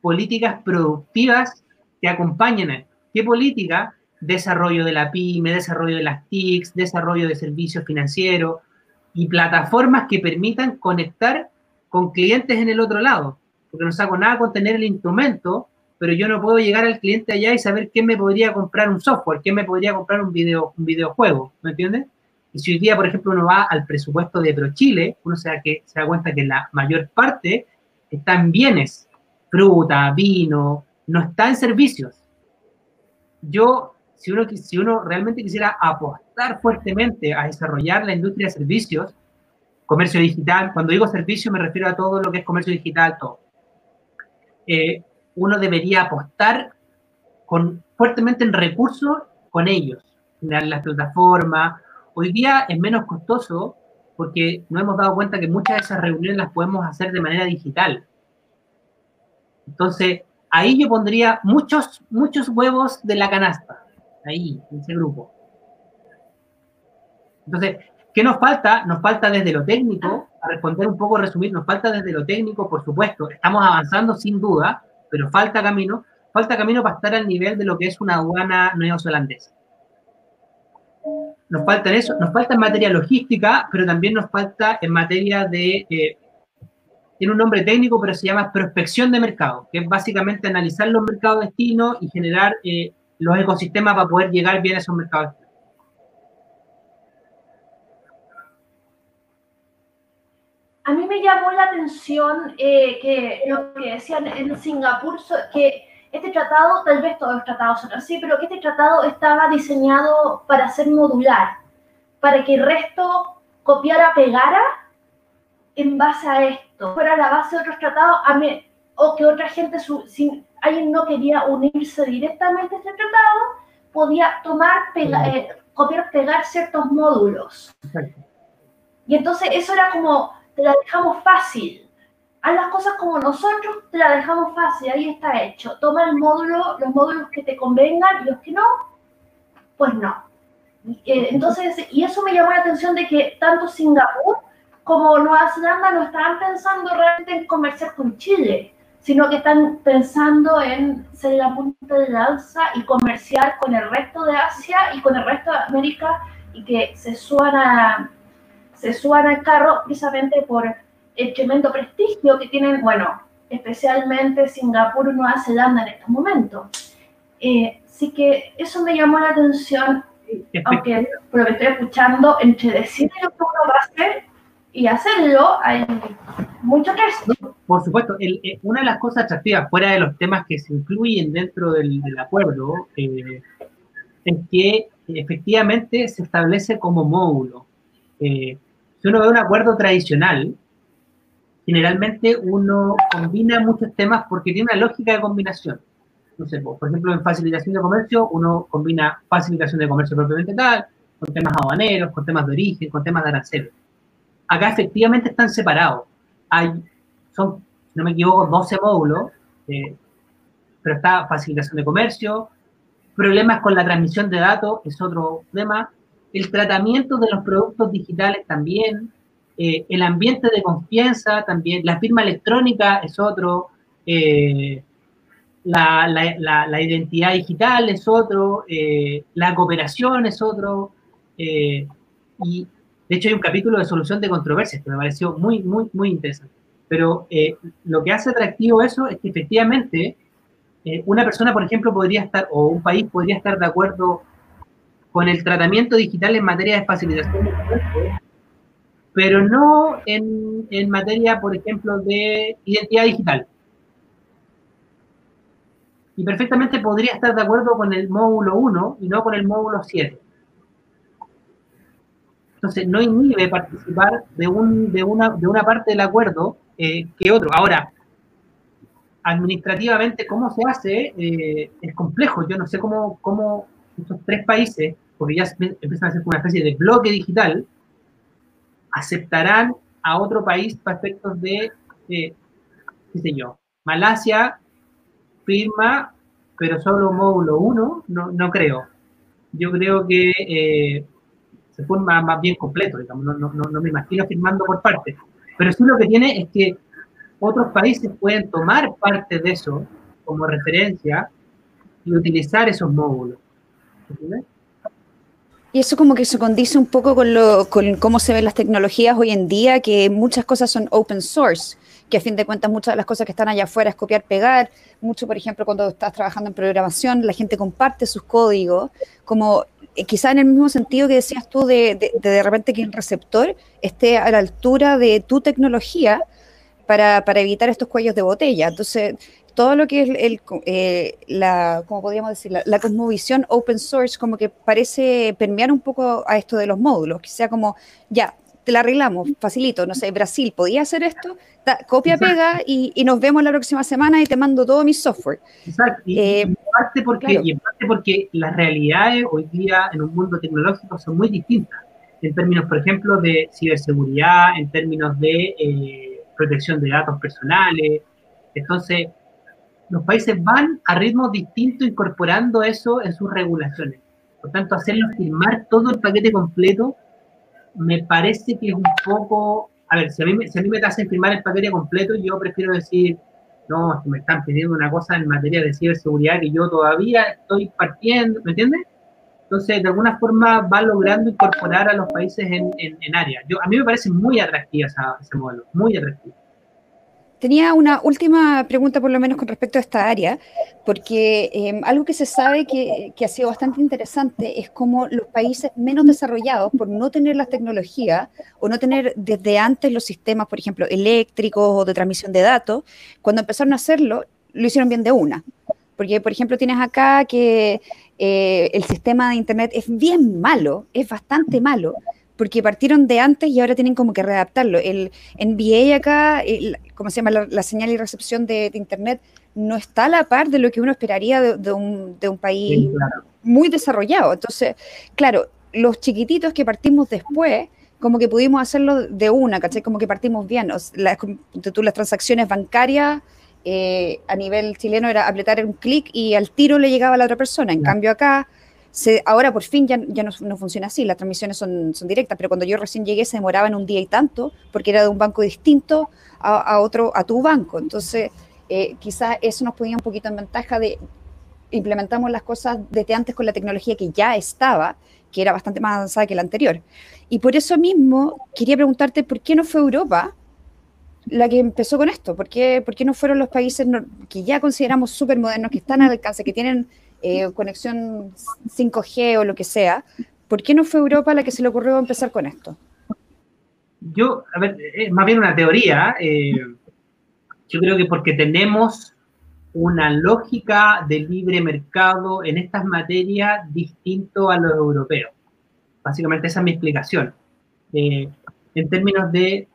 políticas productivas que acompañen a esto. ¿Qué política? Desarrollo de la pyme, desarrollo de las TICs, desarrollo de servicios financieros y plataformas que permitan conectar con clientes en el otro lado. Porque no saco nada con tener el instrumento, pero yo no puedo llegar al cliente allá y saber quién me podría comprar un software, quién me podría comprar un videojuego, ¿me entiendes? Y si hoy día, por ejemplo, uno va al presupuesto de ProChile, uno se da cuenta que la mayor parte está en bienes, fruta, vino, no está en servicios. Si uno realmente quisiera apostar fuertemente a desarrollar la industria de servicios, comercio digital. Cuando digo servicio me refiero a todo lo que es comercio digital, todo. Uno debería apostar fuertemente en recursos con ellos, en las plataformas. Hoy día es menos costoso porque nos hemos dado cuenta que muchas de esas reuniones las podemos hacer de manera digital. Entonces, ahí yo pondría muchos huevos de la canasta, ahí, en ese grupo. Entonces, ¿qué nos falta? Nos falta desde lo técnico, a responder un poco, resumir, nos falta desde lo técnico, por supuesto, estamos avanzando sin duda, pero falta camino para estar al nivel de lo que es una aduana neozelandesa. Nos falta en eso, nos falta en materia logística, pero también nos falta en materia de... tiene un nombre técnico, pero se llama prospección de mercado, que es básicamente analizar los mercados de destino y generar los ecosistemas para poder llegar bien a esos mercados. A mí me llamó la atención que lo que decían en Singapur, que este tratado, tal vez todos los tratados son así, pero que este tratado estaba diseñado para ser modular, para que el resto copiara, pegara, en base a esto, fuera la base de otros tratados, o que otra gente, si alguien no quería unirse directamente a este tratado, podía tomar, copiar, pegar ciertos módulos. Exacto. Y entonces eso era como, te la dejamos fácil. Haz las cosas como nosotros, te la dejamos fácil, ahí está hecho. Toma el módulo, los módulos que te convengan, y los que no, pues no. Entonces, y eso me llamó la atención de que tanto Singapur como Nueva Zelanda no estaban pensando realmente en comerciar con Chile, sino que están pensando en ser la punta de lanza y comerciar con el resto de Asia y con el resto de América, y que se suban al carro precisamente por el tremendo prestigio que tienen, bueno, especialmente Singapur y Nueva Zelanda en estos momentos. Así que eso me llamó la atención, aunque por lo que estoy escuchando, entre decir lo que uno va a hacer y hacerlo, hay mucho que... Por supuesto, una de las cosas atractivas, fuera de los temas que se incluyen dentro del acuerdo, es que efectivamente se establece como módulo. Si uno ve un acuerdo tradicional, generalmente uno combina muchos temas porque tiene una lógica de combinación. No sé, por ejemplo, en facilitación de comercio, uno combina facilitación de comercio propiamente tal, con temas aduaneros, con temas de origen, con temas de aranceles. Acá efectivamente están separados. Son, si no me equivoco, 12 módulos, pero está facilitación de comercio, problemas con la transmisión de datos, es otro tema, el tratamiento de los productos digitales también, el ambiente de confianza también, la firma electrónica es otro, la identidad digital es otro, la cooperación es otro, y... De hecho, hay un capítulo de solución de controversias que me pareció muy interesante. Pero lo que hace atractivo eso es que efectivamente una persona, por ejemplo, podría estar, o un país podría estar de acuerdo con el tratamiento digital en materia de facilitación de comercio, pero no en materia, por ejemplo, de identidad digital. Y perfectamente podría estar de acuerdo con el módulo 1 y no con el módulo 7. Entonces, no inhibe participar de una parte del acuerdo que otro. Ahora, administrativamente, ¿cómo se hace? Es complejo. Yo no sé cómo estos tres países, porque ya empiezan a ser una especie de bloque digital, aceptarán a otro país para efectos de, qué sé yo, Malasia firma, pero solo módulo 1, no creo. Yo creo que... se forma más bien completo, digamos, no me imagino firmando por partes. Pero sí lo que tiene es que otros países pueden tomar parte de eso como referencia y utilizar esos módulos. ¿Entiendes? Y eso como que se condice un poco con cómo se ven las tecnologías hoy en día, que muchas cosas son open source, que a fin de cuentas muchas de las cosas que están allá afuera es copiar, pegar. Mucho, por ejemplo, cuando estás trabajando en programación, la gente comparte sus códigos como... Quizá en el mismo sentido que decías tú de repente que el receptor esté a la altura de tu tecnología para evitar estos cuellos de botella. Entonces, todo lo que es ¿cómo podríamos decir? La cosmovisión open source como que parece permear un poco a esto de los módulos, que sea como, ya, te la arreglamos, facilito, no sé, Brasil, ¿podía hacer esto? Copia, pega y nos vemos la próxima semana y te mando todo mi software. Exacto, y en parte porque las realidades hoy día en un mundo tecnológico son muy distintas, en términos, por ejemplo, de ciberseguridad, en términos de protección de datos personales. Entonces, los países van a ritmos distintos incorporando eso en sus regulaciones. Por tanto, hacerlos firmar todo el paquete completo me parece que es un poco... A ver, si a mí me hacen firmar el paquete completo, yo prefiero decir, no, me están pidiendo una cosa en materia de ciberseguridad que yo todavía estoy partiendo, ¿me entiendes? Entonces, de alguna forma, va logrando incorporar a los países en áreas. A mí me parece muy atractiva ese modelo, muy atractivo. Tenía una última pregunta, por lo menos, con respecto a esta área, porque algo que se sabe que ha sido bastante interesante es cómo los países menos desarrollados, por no tener las tecnologías o no tener desde antes los sistemas, por ejemplo, eléctricos o de transmisión de datos, cuando empezaron a hacerlo, lo hicieron bien de una. Porque, por ejemplo, tienes acá que el sistema de Internet es bien malo, es bastante malo, porque partieron de antes y ahora tienen como que readaptarlo. El NBA acá, ¿cómo se llama? La señal y recepción de Internet no está a la par de lo que uno esperaría de un país sí, claro, muy desarrollado. Entonces, claro, los chiquititos que partimos después, como que pudimos hacerlo de una, ¿cachai? Como que partimos bien. O sea, las transacciones bancarias a nivel chileno era apretar un clic y al tiro le llegaba a la otra persona. En cambio acá, ahora por fin ya no funciona así, las transmisiones son directas, pero cuando yo recién llegué se demoraban un día y tanto, porque era de un banco distinto a tu banco. Entonces, quizás eso nos ponía un poquito en ventaja de implementamos las cosas desde antes con la tecnología que ya estaba, que era bastante más avanzada que la anterior. Y por eso mismo quería preguntarte, ¿por qué no fue Europa la que empezó con esto? ¿Por qué no fueron los países que ya consideramos súper modernos, que están al alcance, que tienen conexión 5G o lo que sea? ¿Por qué no fue Europa la que se le ocurrió empezar con esto? Yo, a ver, es más bien una teoría. Yo creo que porque tenemos una lógica de libre mercado en estas materias distinto a los europeos. Básicamente esa es mi explicación. En términos de,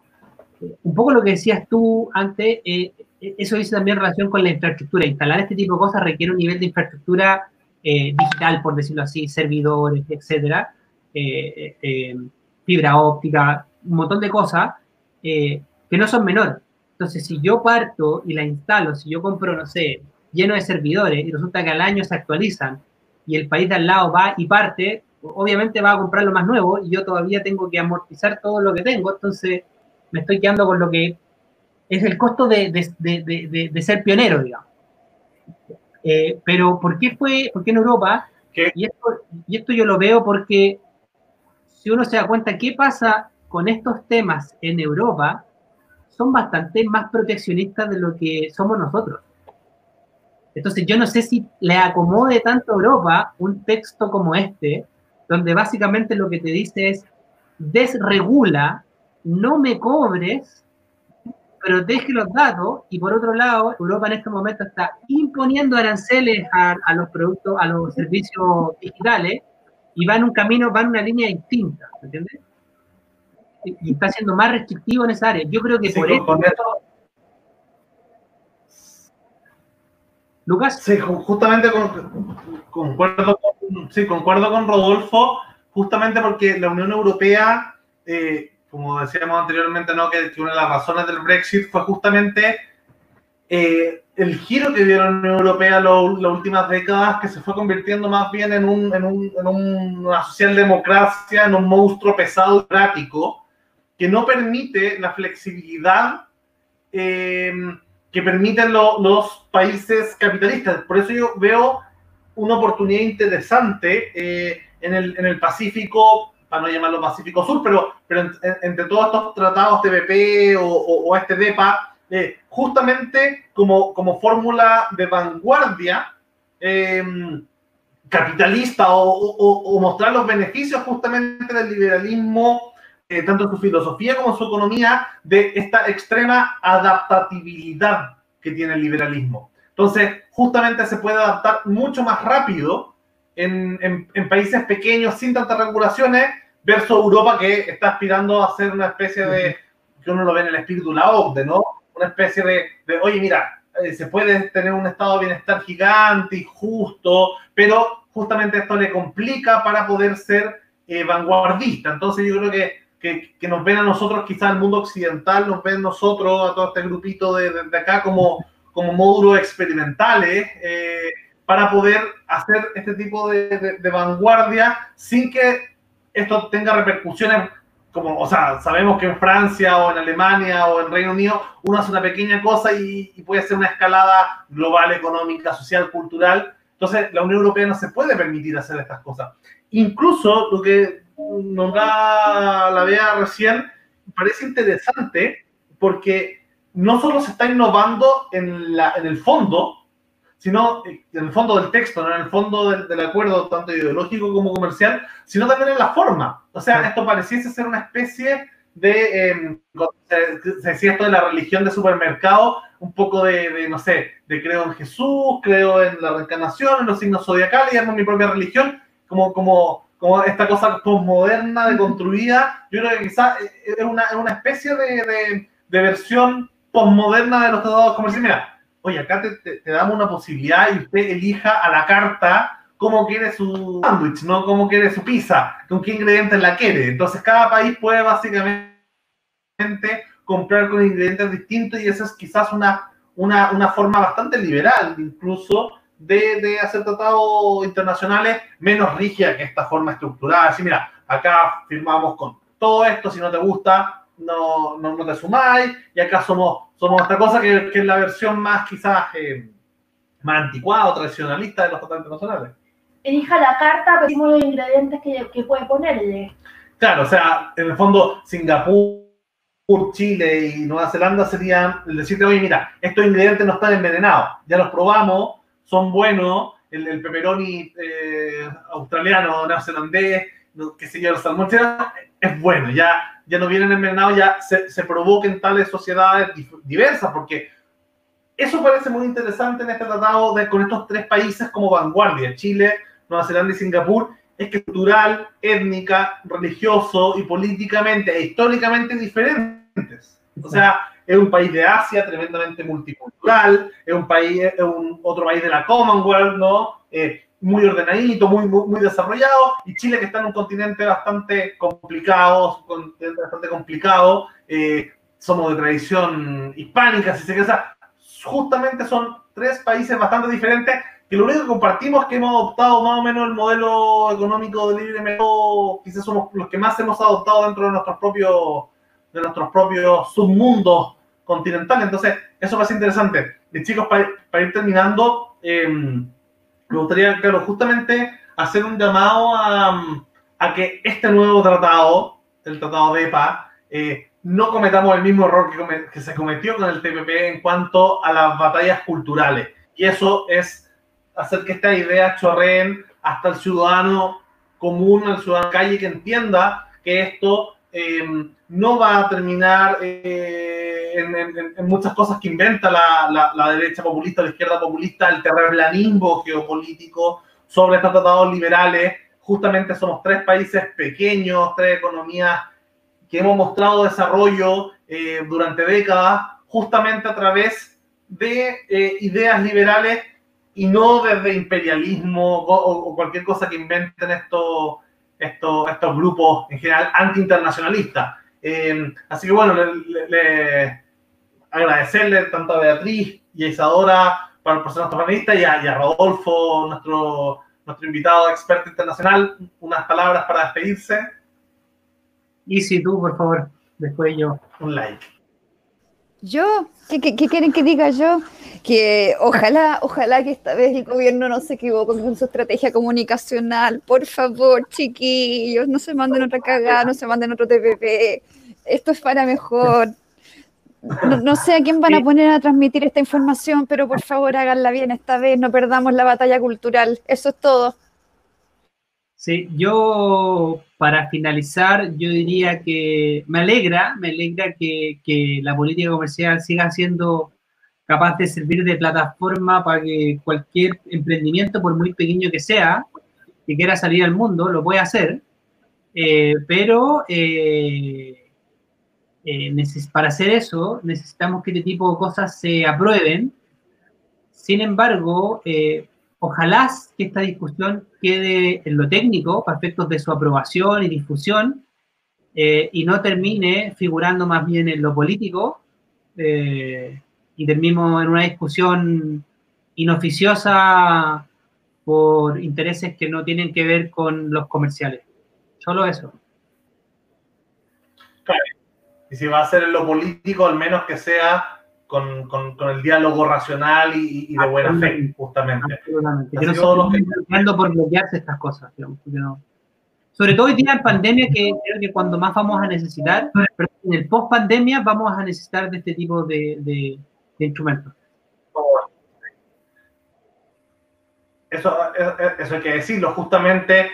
un poco lo que decías tú antes, eso dice también relación con la infraestructura. Instalar este tipo de cosas requiere un nivel de infraestructura digital, por decirlo así, servidores, etcétera, fibra óptica, un montón de cosas que no son menores. Entonces, si yo parto y la instalo, si yo compro, no sé, lleno de servidores y resulta que al año se actualizan y el país de al lado va y parte, obviamente va a comprar lo más nuevo y yo todavía tengo que amortizar todo lo que tengo. Entonces, me estoy quedando con lo que es el costo de ser pionero, digamos. Pero, ¿por qué en Europa? Y esto yo lo veo porque si uno se da cuenta qué pasa con estos temas en Europa, son bastante más proteccionistas de lo que somos nosotros. Entonces, yo no sé si le acomode tanto a Europa un texto como este, donde básicamente lo que te dice es, desregula, no me cobres, protege los datos, y por otro lado, Europa en este momento está imponiendo aranceles a los productos, a los servicios digitales, y va en un camino, va en una línea distinta, ¿entiendes? Y está siendo más restrictivo en esa área. Yo creo que sí, por eso... Lucas. Sí, justamente concuerdo con Rodolfo, justamente porque la Unión Europea... como decíamos anteriormente, ¿no? Que una de las razones del Brexit fue justamente el giro que dio la Unión Europea las últimas décadas, que se fue convirtiendo más bien en una socialdemocracia, en un monstruo pesado, práctico, que no permite la flexibilidad que permiten los países capitalistas. Por eso yo veo una oportunidad interesante en el Pacífico, para no llamarlo Pacífico Sur, pero entre todos estos tratados TPP o este DEPA, justamente como fórmula de vanguardia capitalista o mostrar los beneficios justamente del liberalismo, tanto en su filosofía como en su economía, de esta extrema adaptabilidad que tiene el liberalismo. Entonces, justamente se puede adaptar mucho más rápido en países pequeños, sin tantas regulaciones, versus Europa, que está aspirando a ser una especie de, que uno lo ve en el espíritu, la OCDE, ¿no? Una especie de oye, mira, se puede tener un estado de bienestar gigante y justo, pero justamente esto le complica para poder ser vanguardista. Entonces yo creo que nos ven a nosotros, quizás el mundo occidental, nos ven nosotros, a todo este grupito de acá, como módulos experimentales, para poder hacer este tipo de vanguardia sin que esto tenga repercusiones, como, o sea, sabemos que en Francia o en Alemania o en Reino Unido uno hace una pequeña cosa y puede ser una escalada global, económica, social, cultural. Entonces la Unión Europea no se puede permitir hacer estas cosas. Incluso lo que nombraba la Bea recién parece interesante, porque no solo se está innovando en el fondo, sino en el fondo del texto, ¿no? En el fondo del acuerdo, tanto ideológico como comercial, sino también en la forma. O sea, esto pareciese ser una especie de, se decía esto de la religión de supermercado, un poco de no sé, de creo en Jesús, creo en la reencarnación, en los signos zodiacales, y armo mi propia religión, como esta cosa posmoderna, deconstruida. Yo creo que quizás es una especie de versión posmoderna de los tratados comerciales. Mira, oye, acá te damos una posibilidad y usted elija a la carta cómo quiere su sándwich, ¿no? Cómo quiere su pizza, con qué ingredientes la quiere. Entonces, cada país puede básicamente comprar con ingredientes distintos, y esa es quizás una forma bastante liberal, incluso, de hacer tratados internacionales, menos rígida que esta forma estructurada. Así, mira, acá firmamos con todo esto, si no te gusta, no te sumáis, y acá somos esta cosa que es la versión más quizás más anticuada o tradicionalista de los tratados internacionales. Elija la carta, pero decimos los ingredientes que puede ponerle. Claro, o sea, en el fondo Singapur, Chile y Nueva Zelanda serían el decirte, oye, mira, estos ingredientes no están envenenados, ya los probamos, son buenos, el pepperoni australiano, neozelandés, qué sé yo, el salmón es bueno, ya no vienen envenenados, ya se provoquen tales sociedades diversas, porque eso parece muy interesante en este tratado con estos tres países como vanguardia, Chile, Nueva Zelanda y Singapur. Es que cultural, étnica, religioso y políticamente e históricamente diferentes. O sea, es un país de Asia tremendamente multicultural, es otro país de la Commonwealth, ¿no? Muy ordenadito, muy desarrollado, y Chile, que está en un continente bastante complicado, somos de tradición hispánica, si se quiere. O sea, justamente son tres países bastante diferentes, que lo único que compartimos es que hemos adoptado más o menos el modelo económico de libre mercado. Quizás somos los que más hemos adoptado dentro de nuestros propios submundos continentales. Entonces, eso va a ser interesante. Y chicos, para ir terminando, me gustaría, claro, justamente hacer un llamado a que este nuevo tratado, el tratado DEPA, no cometamos el mismo error que se cometió con el TPP en cuanto a las batallas culturales. Y eso es hacer que estas ideas chorreen hasta el ciudadano común, al ciudadano de calle, que entienda que esto no va a terminar en muchas cosas que inventa la derecha populista, la izquierda populista, el terraplanismo geopolítico sobre estos tratados liberales. Justamente somos tres países pequeños, tres economías que hemos mostrado desarrollo durante décadas, justamente a través de ideas liberales, y no desde imperialismo o cualquier cosa que inventen estos grupos en general anti-internacionalistas. Así que bueno, le agradecerle tanto a Beatriz y a Isadora por ser nuestros panelistas, y a Rodolfo, nuestro invitado experto internacional, unas palabras para despedirse. Y si tú, por favor, después yo, un like. ¿Yo? ¿Qué quieren que diga yo? Que ojalá que esta vez el gobierno no se equivoque con su estrategia comunicacional. Por favor, chiquillos, no se manden otra cagada, no se manden otro TPP. Esto es para mejor. No sé a quién van a poner a transmitir esta información, pero por favor háganla bien esta vez, no perdamos la batalla cultural. Eso es todo. Sí, yo para finalizar, yo diría que me alegra que la política comercial siga siendo capaz de servir de plataforma para que cualquier emprendimiento, por muy pequeño que sea, que quiera salir al mundo, lo pueda hacer. Para hacer eso necesitamos que este tipo de cosas se aprueben. Sin embargo, ojalá que esta discusión quede en lo técnico para efectos de su aprobación y difusión, y no termine figurando más bien en lo político, y terminemos en una discusión inoficiosa por intereses que no tienen que ver con los comerciales. Solo eso. Claro. Y si va a ser en lo político, al menos que sea con el diálogo racional y de buena fe, justamente. Absolutamente. Que no todos los por bloquearse estas cosas, digamos, no. Sobre todo hoy día en pandemia, que creo que cuando más vamos a necesitar, pero en el post-pandemia vamos a necesitar de este tipo de instrumentos. Eso hay que decirlo, justamente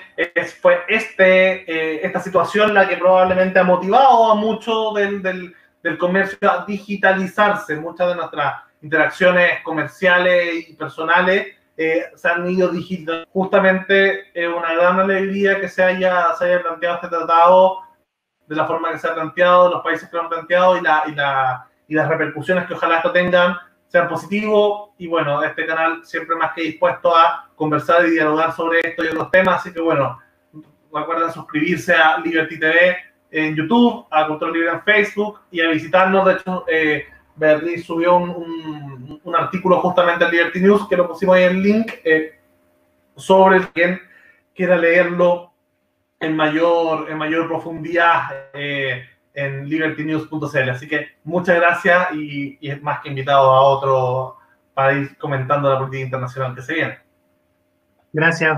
fue esta situación la que probablemente ha motivado a mucho del comercio a digitalizarse. Muchas de nuestras interacciones comerciales y personales se han ido digitalizando. Justamente una gran alegría que se haya planteado este tratado de la forma que se ha planteado, los países que lo han planteado y las repercusiones que ojalá esto tengan sean positivos, y bueno, este canal siempre más que dispuesto a conversar y dialogar sobre esto y otros temas, así que bueno, recuerden suscribirse a Liberty TV en YouTube, a Control Libre en Facebook y a visitarnos. De hecho, Beatriz subió un artículo justamente en Liberty News, que lo pusimos ahí en el link, sobre quien quiera leerlo en mayor profundidad, en libertynews.cl. Así que muchas gracias y es más que invitado a otro para ir comentando la política internacional que se viene. Gracias.